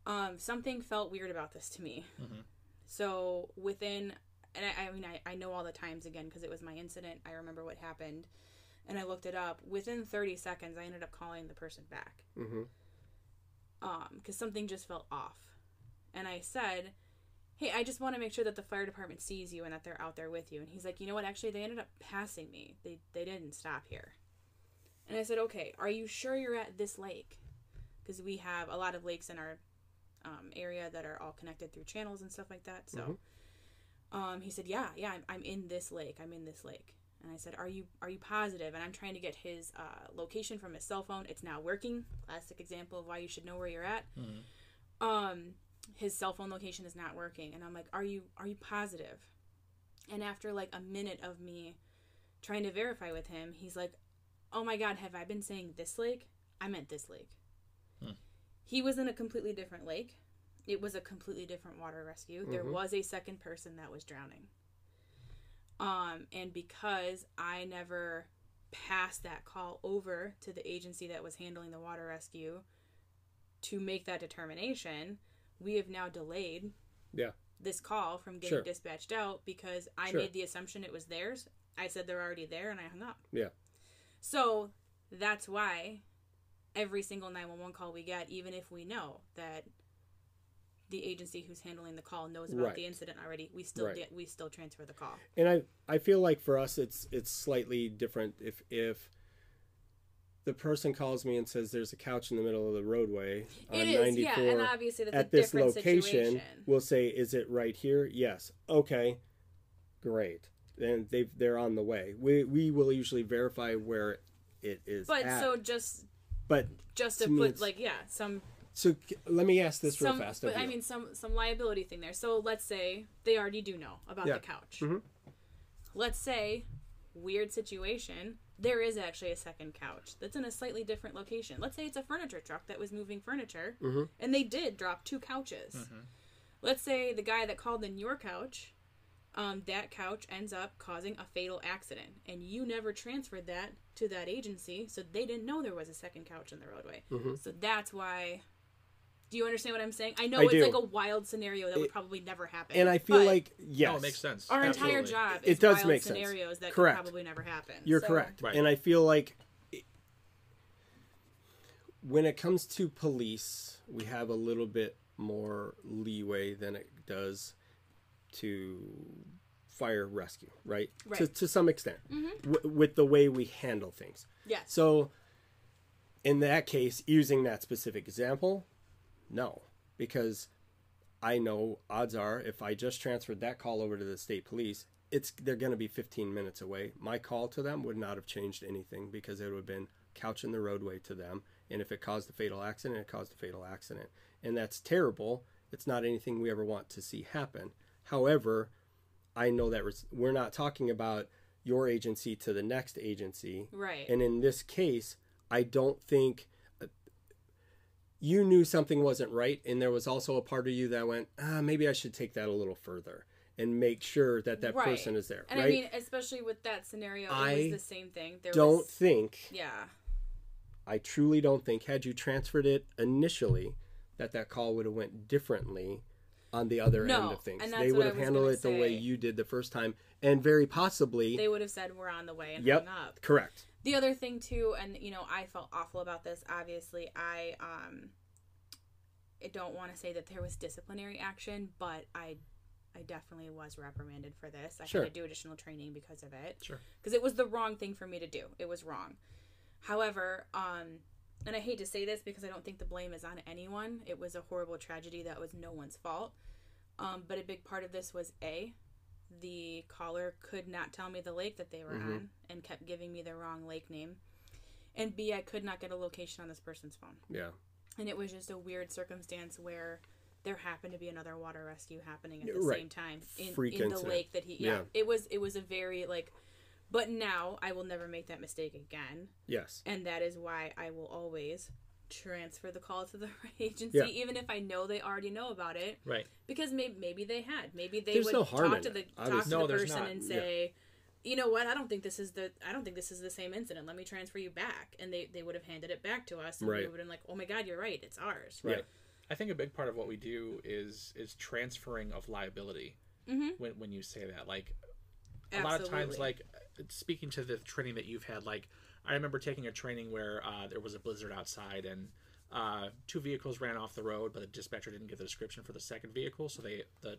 Um, something felt weird about this to me. Mm-hmm. So within, and I, I mean, I, I know all the times again, because it was my incident. I remember what happened and I looked it up. Within thirty seconds, I ended up calling the person back. Mm-hmm. Um, because something just felt off. And I said, hey, I just want to make sure that the fire department sees you and that they're out there with you. And he's like, you know what? Actually, they ended up passing me. They they didn't stop here. And I said, okay, are you sure you're at this lake? Because we have a lot of lakes in our um, area that are all connected through channels and stuff like that. So mm-hmm. um, he said, yeah, yeah, I'm, I'm in this lake. I'm in this lake. And I said, are you are you positive? And I'm trying to get his uh, location from his cell phone. It's not working. Classic example of why you should know where you're at. Mm-hmm. Um. His cell phone location is not working. And I'm like, are you, are you positive? And after like a minute of me trying to verify with him, he's like, oh my God, have I been saying this lake? I meant this lake. Hmm. He was in a completely different lake. It was a completely different water rescue. Mm-hmm. There was a second person that was drowning. Um, and because I never passed that call over to the agency that was handling the water rescue to make that determination, we have now delayed yeah. this call from getting sure. dispatched out because I sure. made the assumption it was theirs. I said they're already there, and I hung up. Yeah. So that's why every single nine one one call we get, even if we know that the agency who's handling the call knows about right. the incident already, we still right. get, we still transfer the call. And I I feel like for us it's it's slightly different. If if the person calls me and says there's a couch in the middle of the roadway on it is, ninety-four yeah, and obviously that's at a this location, situation. We'll say, is it right here? Yes. Okay. Great. Then they they're on the way. We we will usually verify where it is. But at. so just but just to put like yeah some. So let me ask this some, real fast. But, I mean, some, some liability thing there. So let's say they already do know about yeah. the couch. Mm-hmm. Let's say, weird situation, there is actually a second couch that's in a slightly different location. Let's say it's a furniture truck that was moving furniture, mm-hmm. and they did drop two couches. Mm-hmm. Let's say the guy that called in your couch, um, that couch ends up causing a fatal accident, and you never transferred that to that agency, so they didn't know there was a second couch in the roadway. Mm-hmm. So that's why... Do you understand what I'm saying? I know I it's do. like a wild scenario that it, would probably never happen. And I feel like, yes. No, it makes sense. Our Absolutely. entire job is it does wild make scenarios sense. that correct. could probably never happen. You're so. correct. Right. And I feel like it, when it comes to police, we have a little bit more leeway than it does to fire rescue, right? Right. To, to some extent. Mm-hmm. w- with the way we handle things. Yeah. So in that case, using that specific example... No, because I know odds are if I just transferred that call over to the state police, it's they're going to be fifteen minutes away. My call to them would not have changed anything because it would have been couch in the roadway to them. And if it caused a fatal accident, it caused a fatal accident. And that's terrible. It's not anything we ever want to see happen. However, I know that we're not talking about your agency to the next agency. Right. And in this case, I don't think... you knew something wasn't right, and there was also a part of you that went, ah, maybe I should take that a little further and make sure that that right. person is there. And right? I mean, especially with that scenario, I it was the same thing. There don't was, think. Yeah. I truly don't think, had you transferred it initially, that that call would have went differently on the other no, end of things. And that's they would have handled it say. the way you did the first time, and very possibly... they would have said, we're on the way, and yep, hung up. Correct. The other thing, too, and, you know, I felt awful about this, obviously, I um, I don't want to say that there was disciplinary action, but I I definitely was reprimanded for this. I sure. had to do additional training because of it. Sure. Because it was the wrong thing for me to do. It was wrong. However, um, and I hate to say this because I don't think the blame is on anyone. It was a horrible tragedy that was no one's fault. Um, but a big part of this was A... the caller could not tell me the lake that they were mm-hmm. on and kept giving me the wrong lake name. And B, I could not get a location on this person's phone. Yeah. And it was just a weird circumstance where there happened to be another water rescue happening at the right. same time in, in the lake that he... Yeah, yeah. It was, it was a very, like... But now I will never make that mistake again. Yes. And that is why I will always... transfer the call to the right agency, yeah. even if I know they already know about it. Right. Because maybe maybe they had. Maybe they there's would no talk to the it. talk no, to the person not. and say, yeah. you know what, I don't think this is the I don't think this is the same incident. Let me transfer you back. And they, they would have handed it back to us and right. we would have been like, oh my God, you're right, it's ours. Right. Yeah. I think a big part of what we do is is transferring of liability mm-hmm. when when you say that. Like Absolutely. a lot of times, like speaking to the training that you've had, like I remember taking a training where uh, there was a blizzard outside and uh, two vehicles ran off the road, but the dispatcher didn't give the description for the second vehicle. So they, the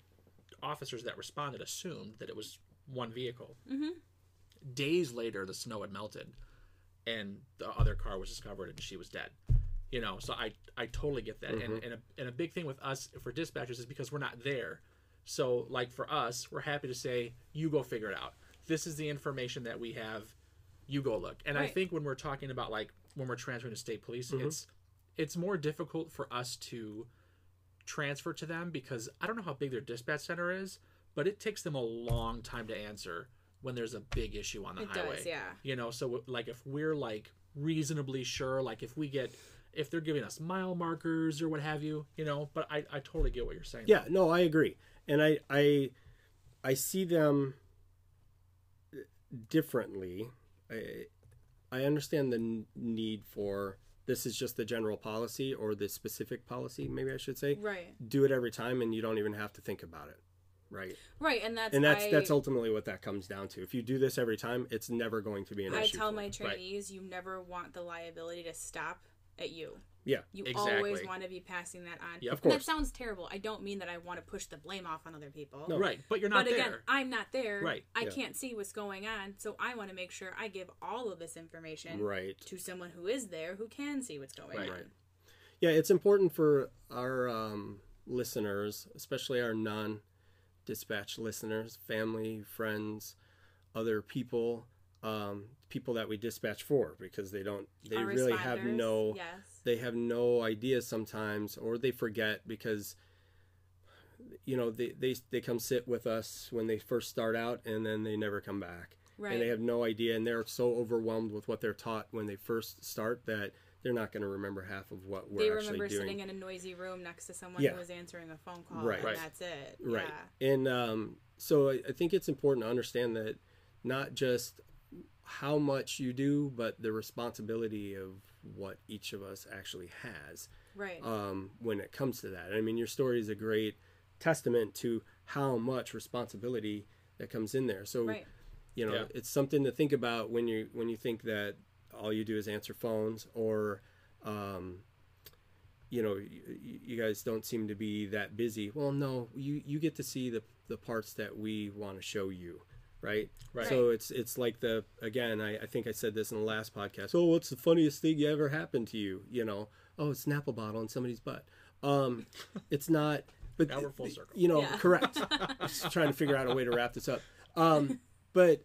officers that responded assumed that it was one vehicle. Mm-hmm. Days later, the snow had melted and the other car was discovered and she was dead. You know, so I, I totally get that. Mm-hmm. And, and, a, and a big thing with us for dispatchers is because we're not there. So like for us, we're happy to say, you go figure it out. This is the information that we have. You go look. And right. I think when we're talking about, like, when we're transferring to state police, mm-hmm. it's it's more difficult for us to transfer to them because I don't know how big their dispatch center is, but it takes them a long time to answer when there's a big issue on the it highway. Does, yeah. You know, so, like, if we're, like, reasonably sure, like, if we get, if they're giving us mile markers or what have you, you know, but I, I totally get what you're saying. Yeah, no, I agree. And I I, I see them differently. I, I understand the n- need for this is just the general policy or the specific policy, maybe I should say. Right. Do it every time and you don't even have to think about it. Right. Right. And that's and that's, I, that's ultimately what that comes down to. If you do this every time, it's never going to be an I issue. I tell my trainees, right. you never want the liability to stop at you. Yeah, you exactly. always want to be passing that on. Yeah, of course. And that sounds terrible. I don't mean that I want to push the blame off on other people. No, right, but you're not but there. But again, I'm not there. Right. I yeah. can't see what's going on, so I want to make sure I give all of this information right. to someone who is there who can see what's going right. on. Right. Yeah, it's important for our um, listeners, especially our non-dispatch listeners, family, friends, other people, um, people that we dispatch for, because they don't, they our really have no... Yes. They have no idea sometimes, or they forget because, you know, they, they, they come sit with us when they first start out and then they never come back. Right. And they have no idea, and they're so overwhelmed with what they're taught when they first start that they're not going to remember half of what we're actually doing. They remember sitting in a noisy room next to someone yeah. who was answering a phone call, right. and right. that's it. Right. Yeah. And um, so I, I think it's important to understand that not just how much you do, but the responsibility of what each of us actually has right um when it comes to that. I mean, your story is a great testament to how much responsibility that comes in there, so right. you know yeah. it's something to think about when you when you think that all you do is answer phones, or um you know you, you guys don't seem to be that busy. Well, no, you you get to see the the parts that we want to show you. Right? Right. So it's it's like the, again, I, I think I said this in the last podcast. Oh, what's the funniest thing you ever happened to you? You know, oh, it's an Snapple bottle in somebody's butt. Um, it's not, but now we're full circle. You know, yeah. correct. I'm just trying to figure out a way to wrap this up. Um, but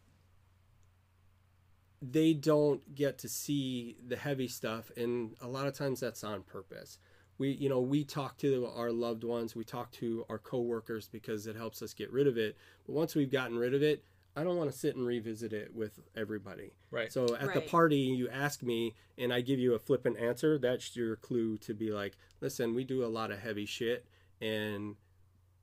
they don't get to see the heavy stuff, and a lot of times that's on purpose. We, you know, we talk to our loved ones, we talk to our coworkers because it helps us get rid of it. But once we've gotten rid of it, I don't want to sit and revisit it with everybody. Right. So at right. the party, you ask me and I give you a flippant answer. That's your clue to be like, listen, we do a lot of heavy shit and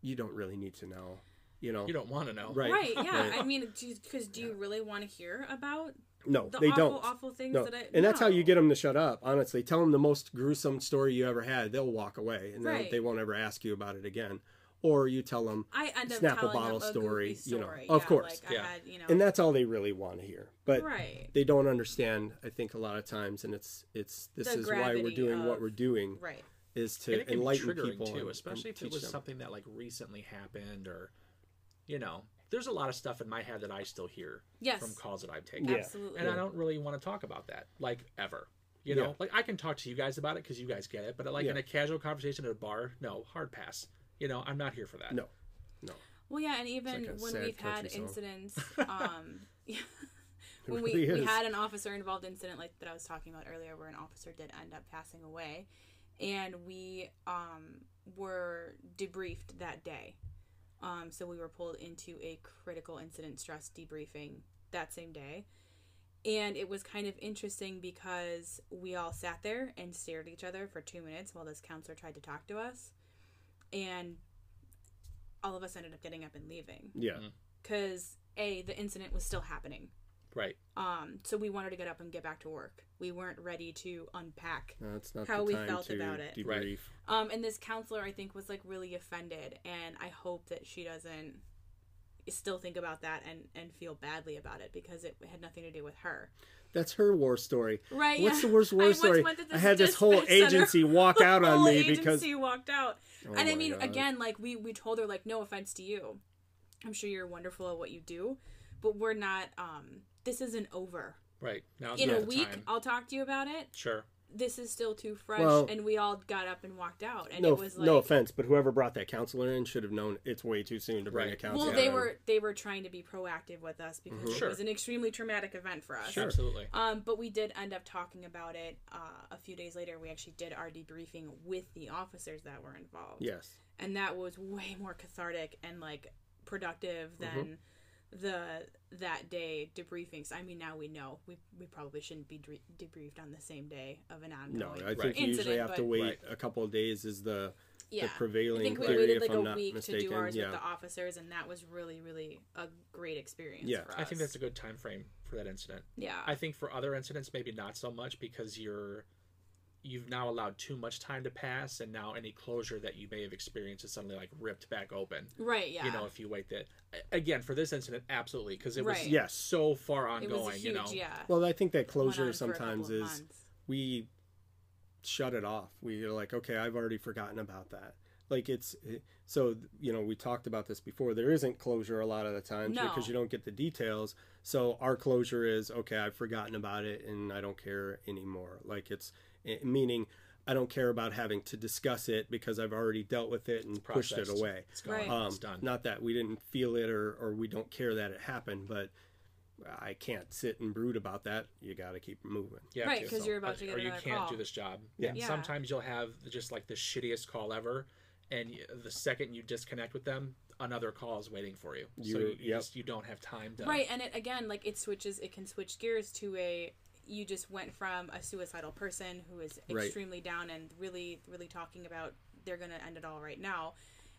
you don't really need to know, you know, you don't want to know. Right. Right. Yeah. Right. I mean, because do you yeah. really want to hear about no, the they awful, don't. awful things no. that I, and no. that's how you get them to shut up. Honestly, tell them the most gruesome story you ever had. They'll walk away and right. they won't ever ask you about it again. Or you tell them I end up Snapple bottle them a story, story, you know, yeah, of course. Like yeah. I had, you know, and that's all they really want to hear. But right. they don't understand, I think, a lot of times. And it's, it's this the is why we're doing of, what we're doing right. is to it enlighten people. Too, and, especially and if it was them. something that like recently happened, or, you know, there's a lot of stuff in my head that I still hear yes. from calls that I've taken. Yeah. Absolutely. And yeah. I don't really want to talk about that, like ever. You know, yeah. like I can talk to you guys about it because you guys get it. But like yeah. in a casual conversation at a bar, no, hard pass. You know, I'm not here for that. No, no. Well, yeah, and even like when we've had incidents, um, yeah, when really we, we had an officer-involved incident like that I was talking about earlier, where an officer did end up passing away, and we um, were debriefed that day. Um, so we were pulled into a critical incident stress debriefing that same day. And it was kind of interesting because we all sat there and stared at each other for two minutes while this counselor tried to talk to us. And all of us ended up getting up and leaving. Yeah. Because, A, the incident was still happening. Right. Um. So we wanted to get up and get back to work. We weren't ready to unpack no, it's not how we felt about it. Debrief. Right. Um. And this counselor, I think, was, like, really offended. And I hope that she doesn't still think about that and, and feel badly about it, because it had nothing to do with her. That's her war story. Right. What's yeah. the worst war I story? I had this whole agency center. walk out on me because... The whole agency walked out. Oh, and I mean, God. again, like, we, we told her, like, no offense to you. I'm sure you're wonderful at what you do, but we're not, um, this isn't over. Right. Now's In not a the week, time. I'll talk to you about it. Sure. This is still too fresh, well, and we all got up and walked out, and no, it was like, no offense, but whoever brought that counselor in should have known it's way too soon to bring right. a counselor. Well, they in. were they were trying to be proactive with us because mm-hmm. it sure. was an extremely traumatic event for us. Sure, absolutely. Um, but we did end up talking about it uh, a few days later. We actually did our debriefing with the officers that were involved. Yes, and that was way more cathartic and like productive than. Mm-hmm. The that day debriefings. I mean, now we know we we probably shouldn't be de- debriefed on the same day of an ongoing incident. No, I think right. you usually have but, to wait right. a couple of days. Is the, yeah. the prevailing theory? I think we waited like a week mistaken. to do ours yeah. with the officers, and that was really, really a great experience. Yeah, for us. I think that's a good time frame for that incident. Yeah, I think for other incidents maybe not so much, because you're you've now allowed too much time to pass, and now any closure that you may have experienced is suddenly like ripped back open. Right. Yeah. You know, if you wait that. Again, for this incident, absolutely, because it was right. yes. so far ongoing, it was huge, you know. Yeah. Well, I think that closure sometimes is months. we shut it off. We're like, okay, I've already forgotten about that. Like it's, so, you know, we talked about this before. There isn't closure a lot of the times no. because you don't get the details. So our closure is, okay, I've forgotten about it and I don't care anymore. Like it's, it, meaning I don't care about having to discuss it because I've already dealt with it and pushed it away. It's gone. Right. Um, it's done. Not that we didn't feel it or, or we don't care that it happened, but I can't sit and brood about that. You got to keep moving. Yeah, right, because so, you're about to get or another you can't call. Do this job. Yeah. yeah. Sometimes you'll have just like the shittiest call ever. And the second you disconnect with them, another call is waiting for you. you so you, yep. just, you don't have time to... Right, and it, again, like it switches, it can switch gears to a... You just went from a suicidal person who is extremely right. down and really, really talking about they're going to end it all right now.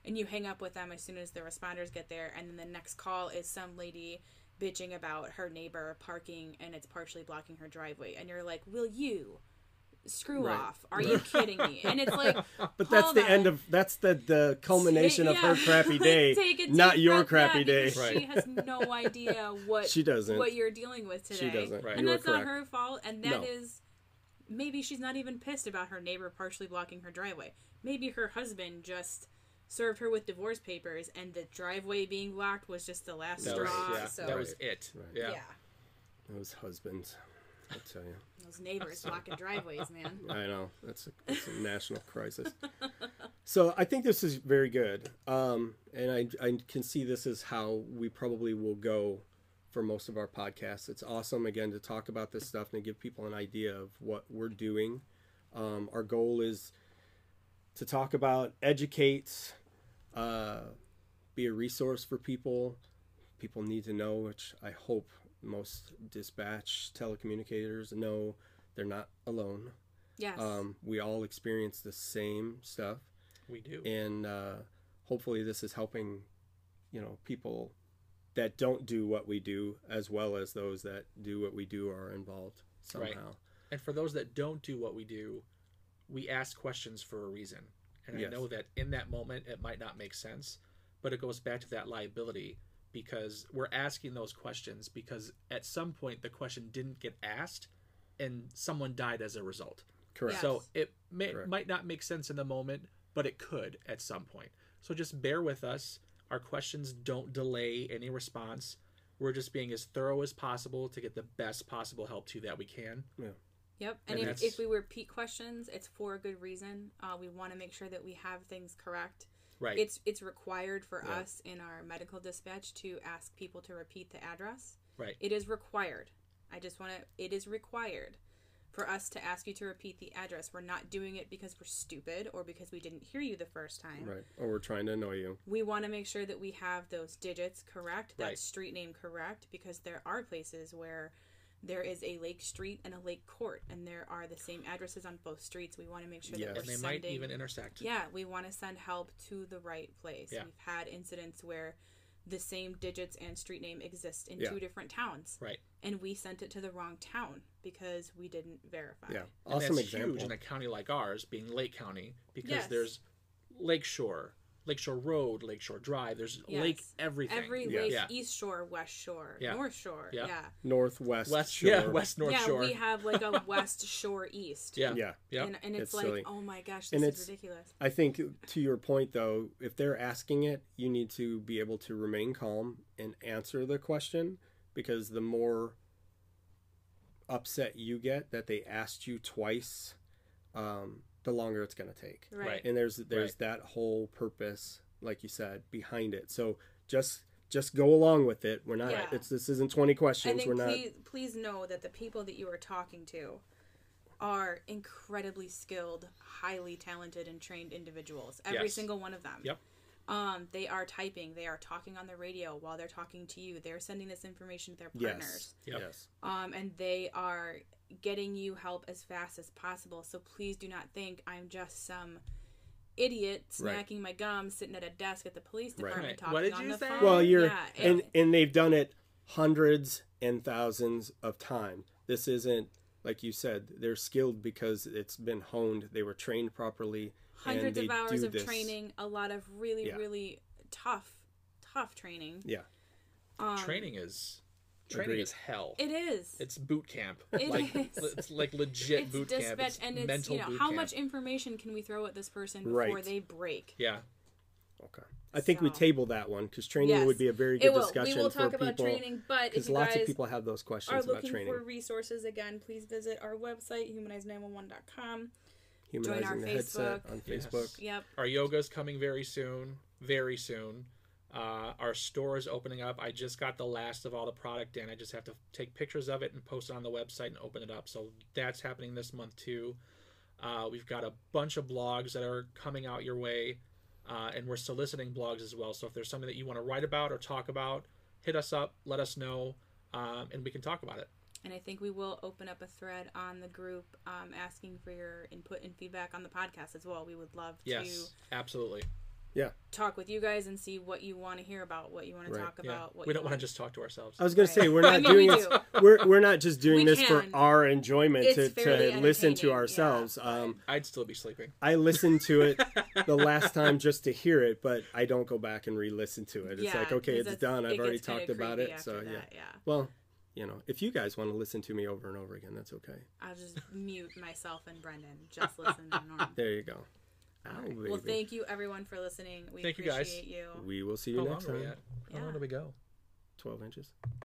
And you hang up with them as soon as the responders get there. And then the next call is some lady bitching about her neighbor parking and it's partially blocking her driveway. And you're like, will you... screw right. off are right. you kidding me? And it's like, but that's the that. end of that's the the culmination take, yeah. of her crappy day. Not your crappy day, right? She has no idea what she doesn't what you're dealing with today. She doesn't right. and you that's not her fault. And that no. is maybe she's not even pissed about her neighbor partially blocking her driveway. Maybe her husband just served her with divorce papers and the driveway being blocked was just the last that straw was, yeah. so that was it right. yeah. yeah those husbands, I'll tell you. Those neighbors blocking driveways, man. I know. That's a, that's a national crisis. So I think this is very good. Um, and I, I can see this is how we probably will go for most of our podcasts. It's awesome, again, to talk about this stuff and to give people an idea of what we're doing. Um, our goal is to talk about, educate, uh, be a resource for people. People need to know, which I hope... most dispatch telecommunicators know they're not alone. Yes. Um, we all experience the same stuff. We do. And uh, hopefully this is helping, you know, people that don't do what we do as well as those that do what we do are involved somehow. Right. And for those that don't do what we do, we ask questions for a reason. And yes. I know that in that moment it might not make sense, but it goes back to that liability. Because we're asking those questions because at some point the question didn't get asked and someone died as a result. Correct. Yes. So it may, might not make sense in the moment, but it could at some point. So just bear with us. Our questions don't delay any response. We're just being as thorough as possible to get the best possible help to that we can. Yeah. Yep. And, and if, if we repeat questions, it's for a good reason. Uh, we want to make sure that we have things correct. Right. It's it's required for yeah. us in our medical dispatch to ask people to repeat the address. Right. It is required. I just want to, it is required for us to ask you to repeat the address. We're not doing it because we're stupid or because we didn't hear you the first time. Right. Or we're trying to annoy you. We want to make sure that we have those digits correct, that right. street name correct, because there are places where there is a Lake Street and a Lake Court, and there are the same addresses on both streets. We want to make sure yes. that we're and they sending, might even intersect. Yeah, we want to send help to the right place. Yeah. We've had incidents where the same digits and street name exist in yeah. two different towns. Right. And we sent it to the wrong town because we didn't verify. Yeah, and awesome that's example. Huge in a county like ours, being Lake County, because yes. there's Lakeshore, Lakeshore Road, Lakeshore Drive. There's yes. lake everything. Every yes. lake, yeah. East Shore, West Shore, yeah. North Shore. Yeah. yeah. Northwest West, Shore. Yeah, West North yeah, Shore. Yeah, we have like a West Shore East. Yeah. yeah. yeah. And, and it's, it's like, silly. Oh my gosh, this and is ridiculous. I think to your point though, if they're asking it, you need to be able to remain calm and answer the question, because the more upset you get that they asked you twice, um, the longer it's going to take. Right. And there's there's right. that whole purpose, like you said, behind it. So just just go along with it. We're not yeah. it's this isn't twenty questions. We're not please, please know that the people that you are talking to are incredibly skilled, highly talented and trained individuals. Every yes. single one of them. Yep. Um they are typing, they are talking on the radio while they're talking to you. They're sending this information to their partners. Yes. Yep. yes. Um and they are getting you help as fast as possible. So please do not think I'm just some idiot smacking right. my gum, sitting at a desk at the police department right. talking what did on you the say? Phone. Well, you're yeah, and it, and they've done it hundreds and thousands of times. This isn't, like you said, they're skilled because it's been honed. They were trained properly. Hundreds and of hours of this. Training, a lot of really, yeah. really tough, tough training. Yeah. Um, training is training Agreed. Is hell. It is. It's boot camp. It like, is. Le- it's like legit it's boot dispatch, camp. It's and it's mental you know, boot how camp. Much information can we throw at this person before right. they break? Yeah. Okay. I think so. We table that one because training yes. would be a very good discussion for people. We will talk about people, training, but if you lots guys of people have those questions are looking about training. For resources, again, please visit our website, humanize nine one one dot com. Humanizing Join our the Facebook. Headset on yes. Facebook. Yep. Our yoga's coming very soon. Very soon. Uh, our store is opening up. I just got the last of all the product in. I just have to take pictures of it and post it on the website and open it up. So that's happening this month too. Uh, we've got a bunch of blogs that are coming out your way. Uh, and we're soliciting blogs as well. So if there's something that you want to write about or talk about, hit us up, let us know, um, and we can talk about it. And I think we will open up a thread on the group um, asking for your input and feedback on the podcast as well. We would love yes, to absolutely. Yeah. Talk with you guys and see what you want to hear about, what you want to right. talk yeah. about. What we don't want to just talk to ourselves. I was going right. to say, we're not I mean, doing we this. Do. We're, we're not just doing we this can. For our enjoyment it's to, to listen to ourselves. Yeah. Um, I'd still be sleeping. I listened to it the last time just to hear it, but I don't go back and re-listen to it. It's yeah, like, okay, it's done. I've it already talked about it. So that, yeah. yeah. Well, you know, if you guys want to listen to me over and over again, that's okay. I'll just mute myself and Brendhan. Just listen to Norm. There you go. Oh, well, thank you everyone for listening. We thank appreciate you, guys. You. We will see you how next time. How long do we go? twelve inches.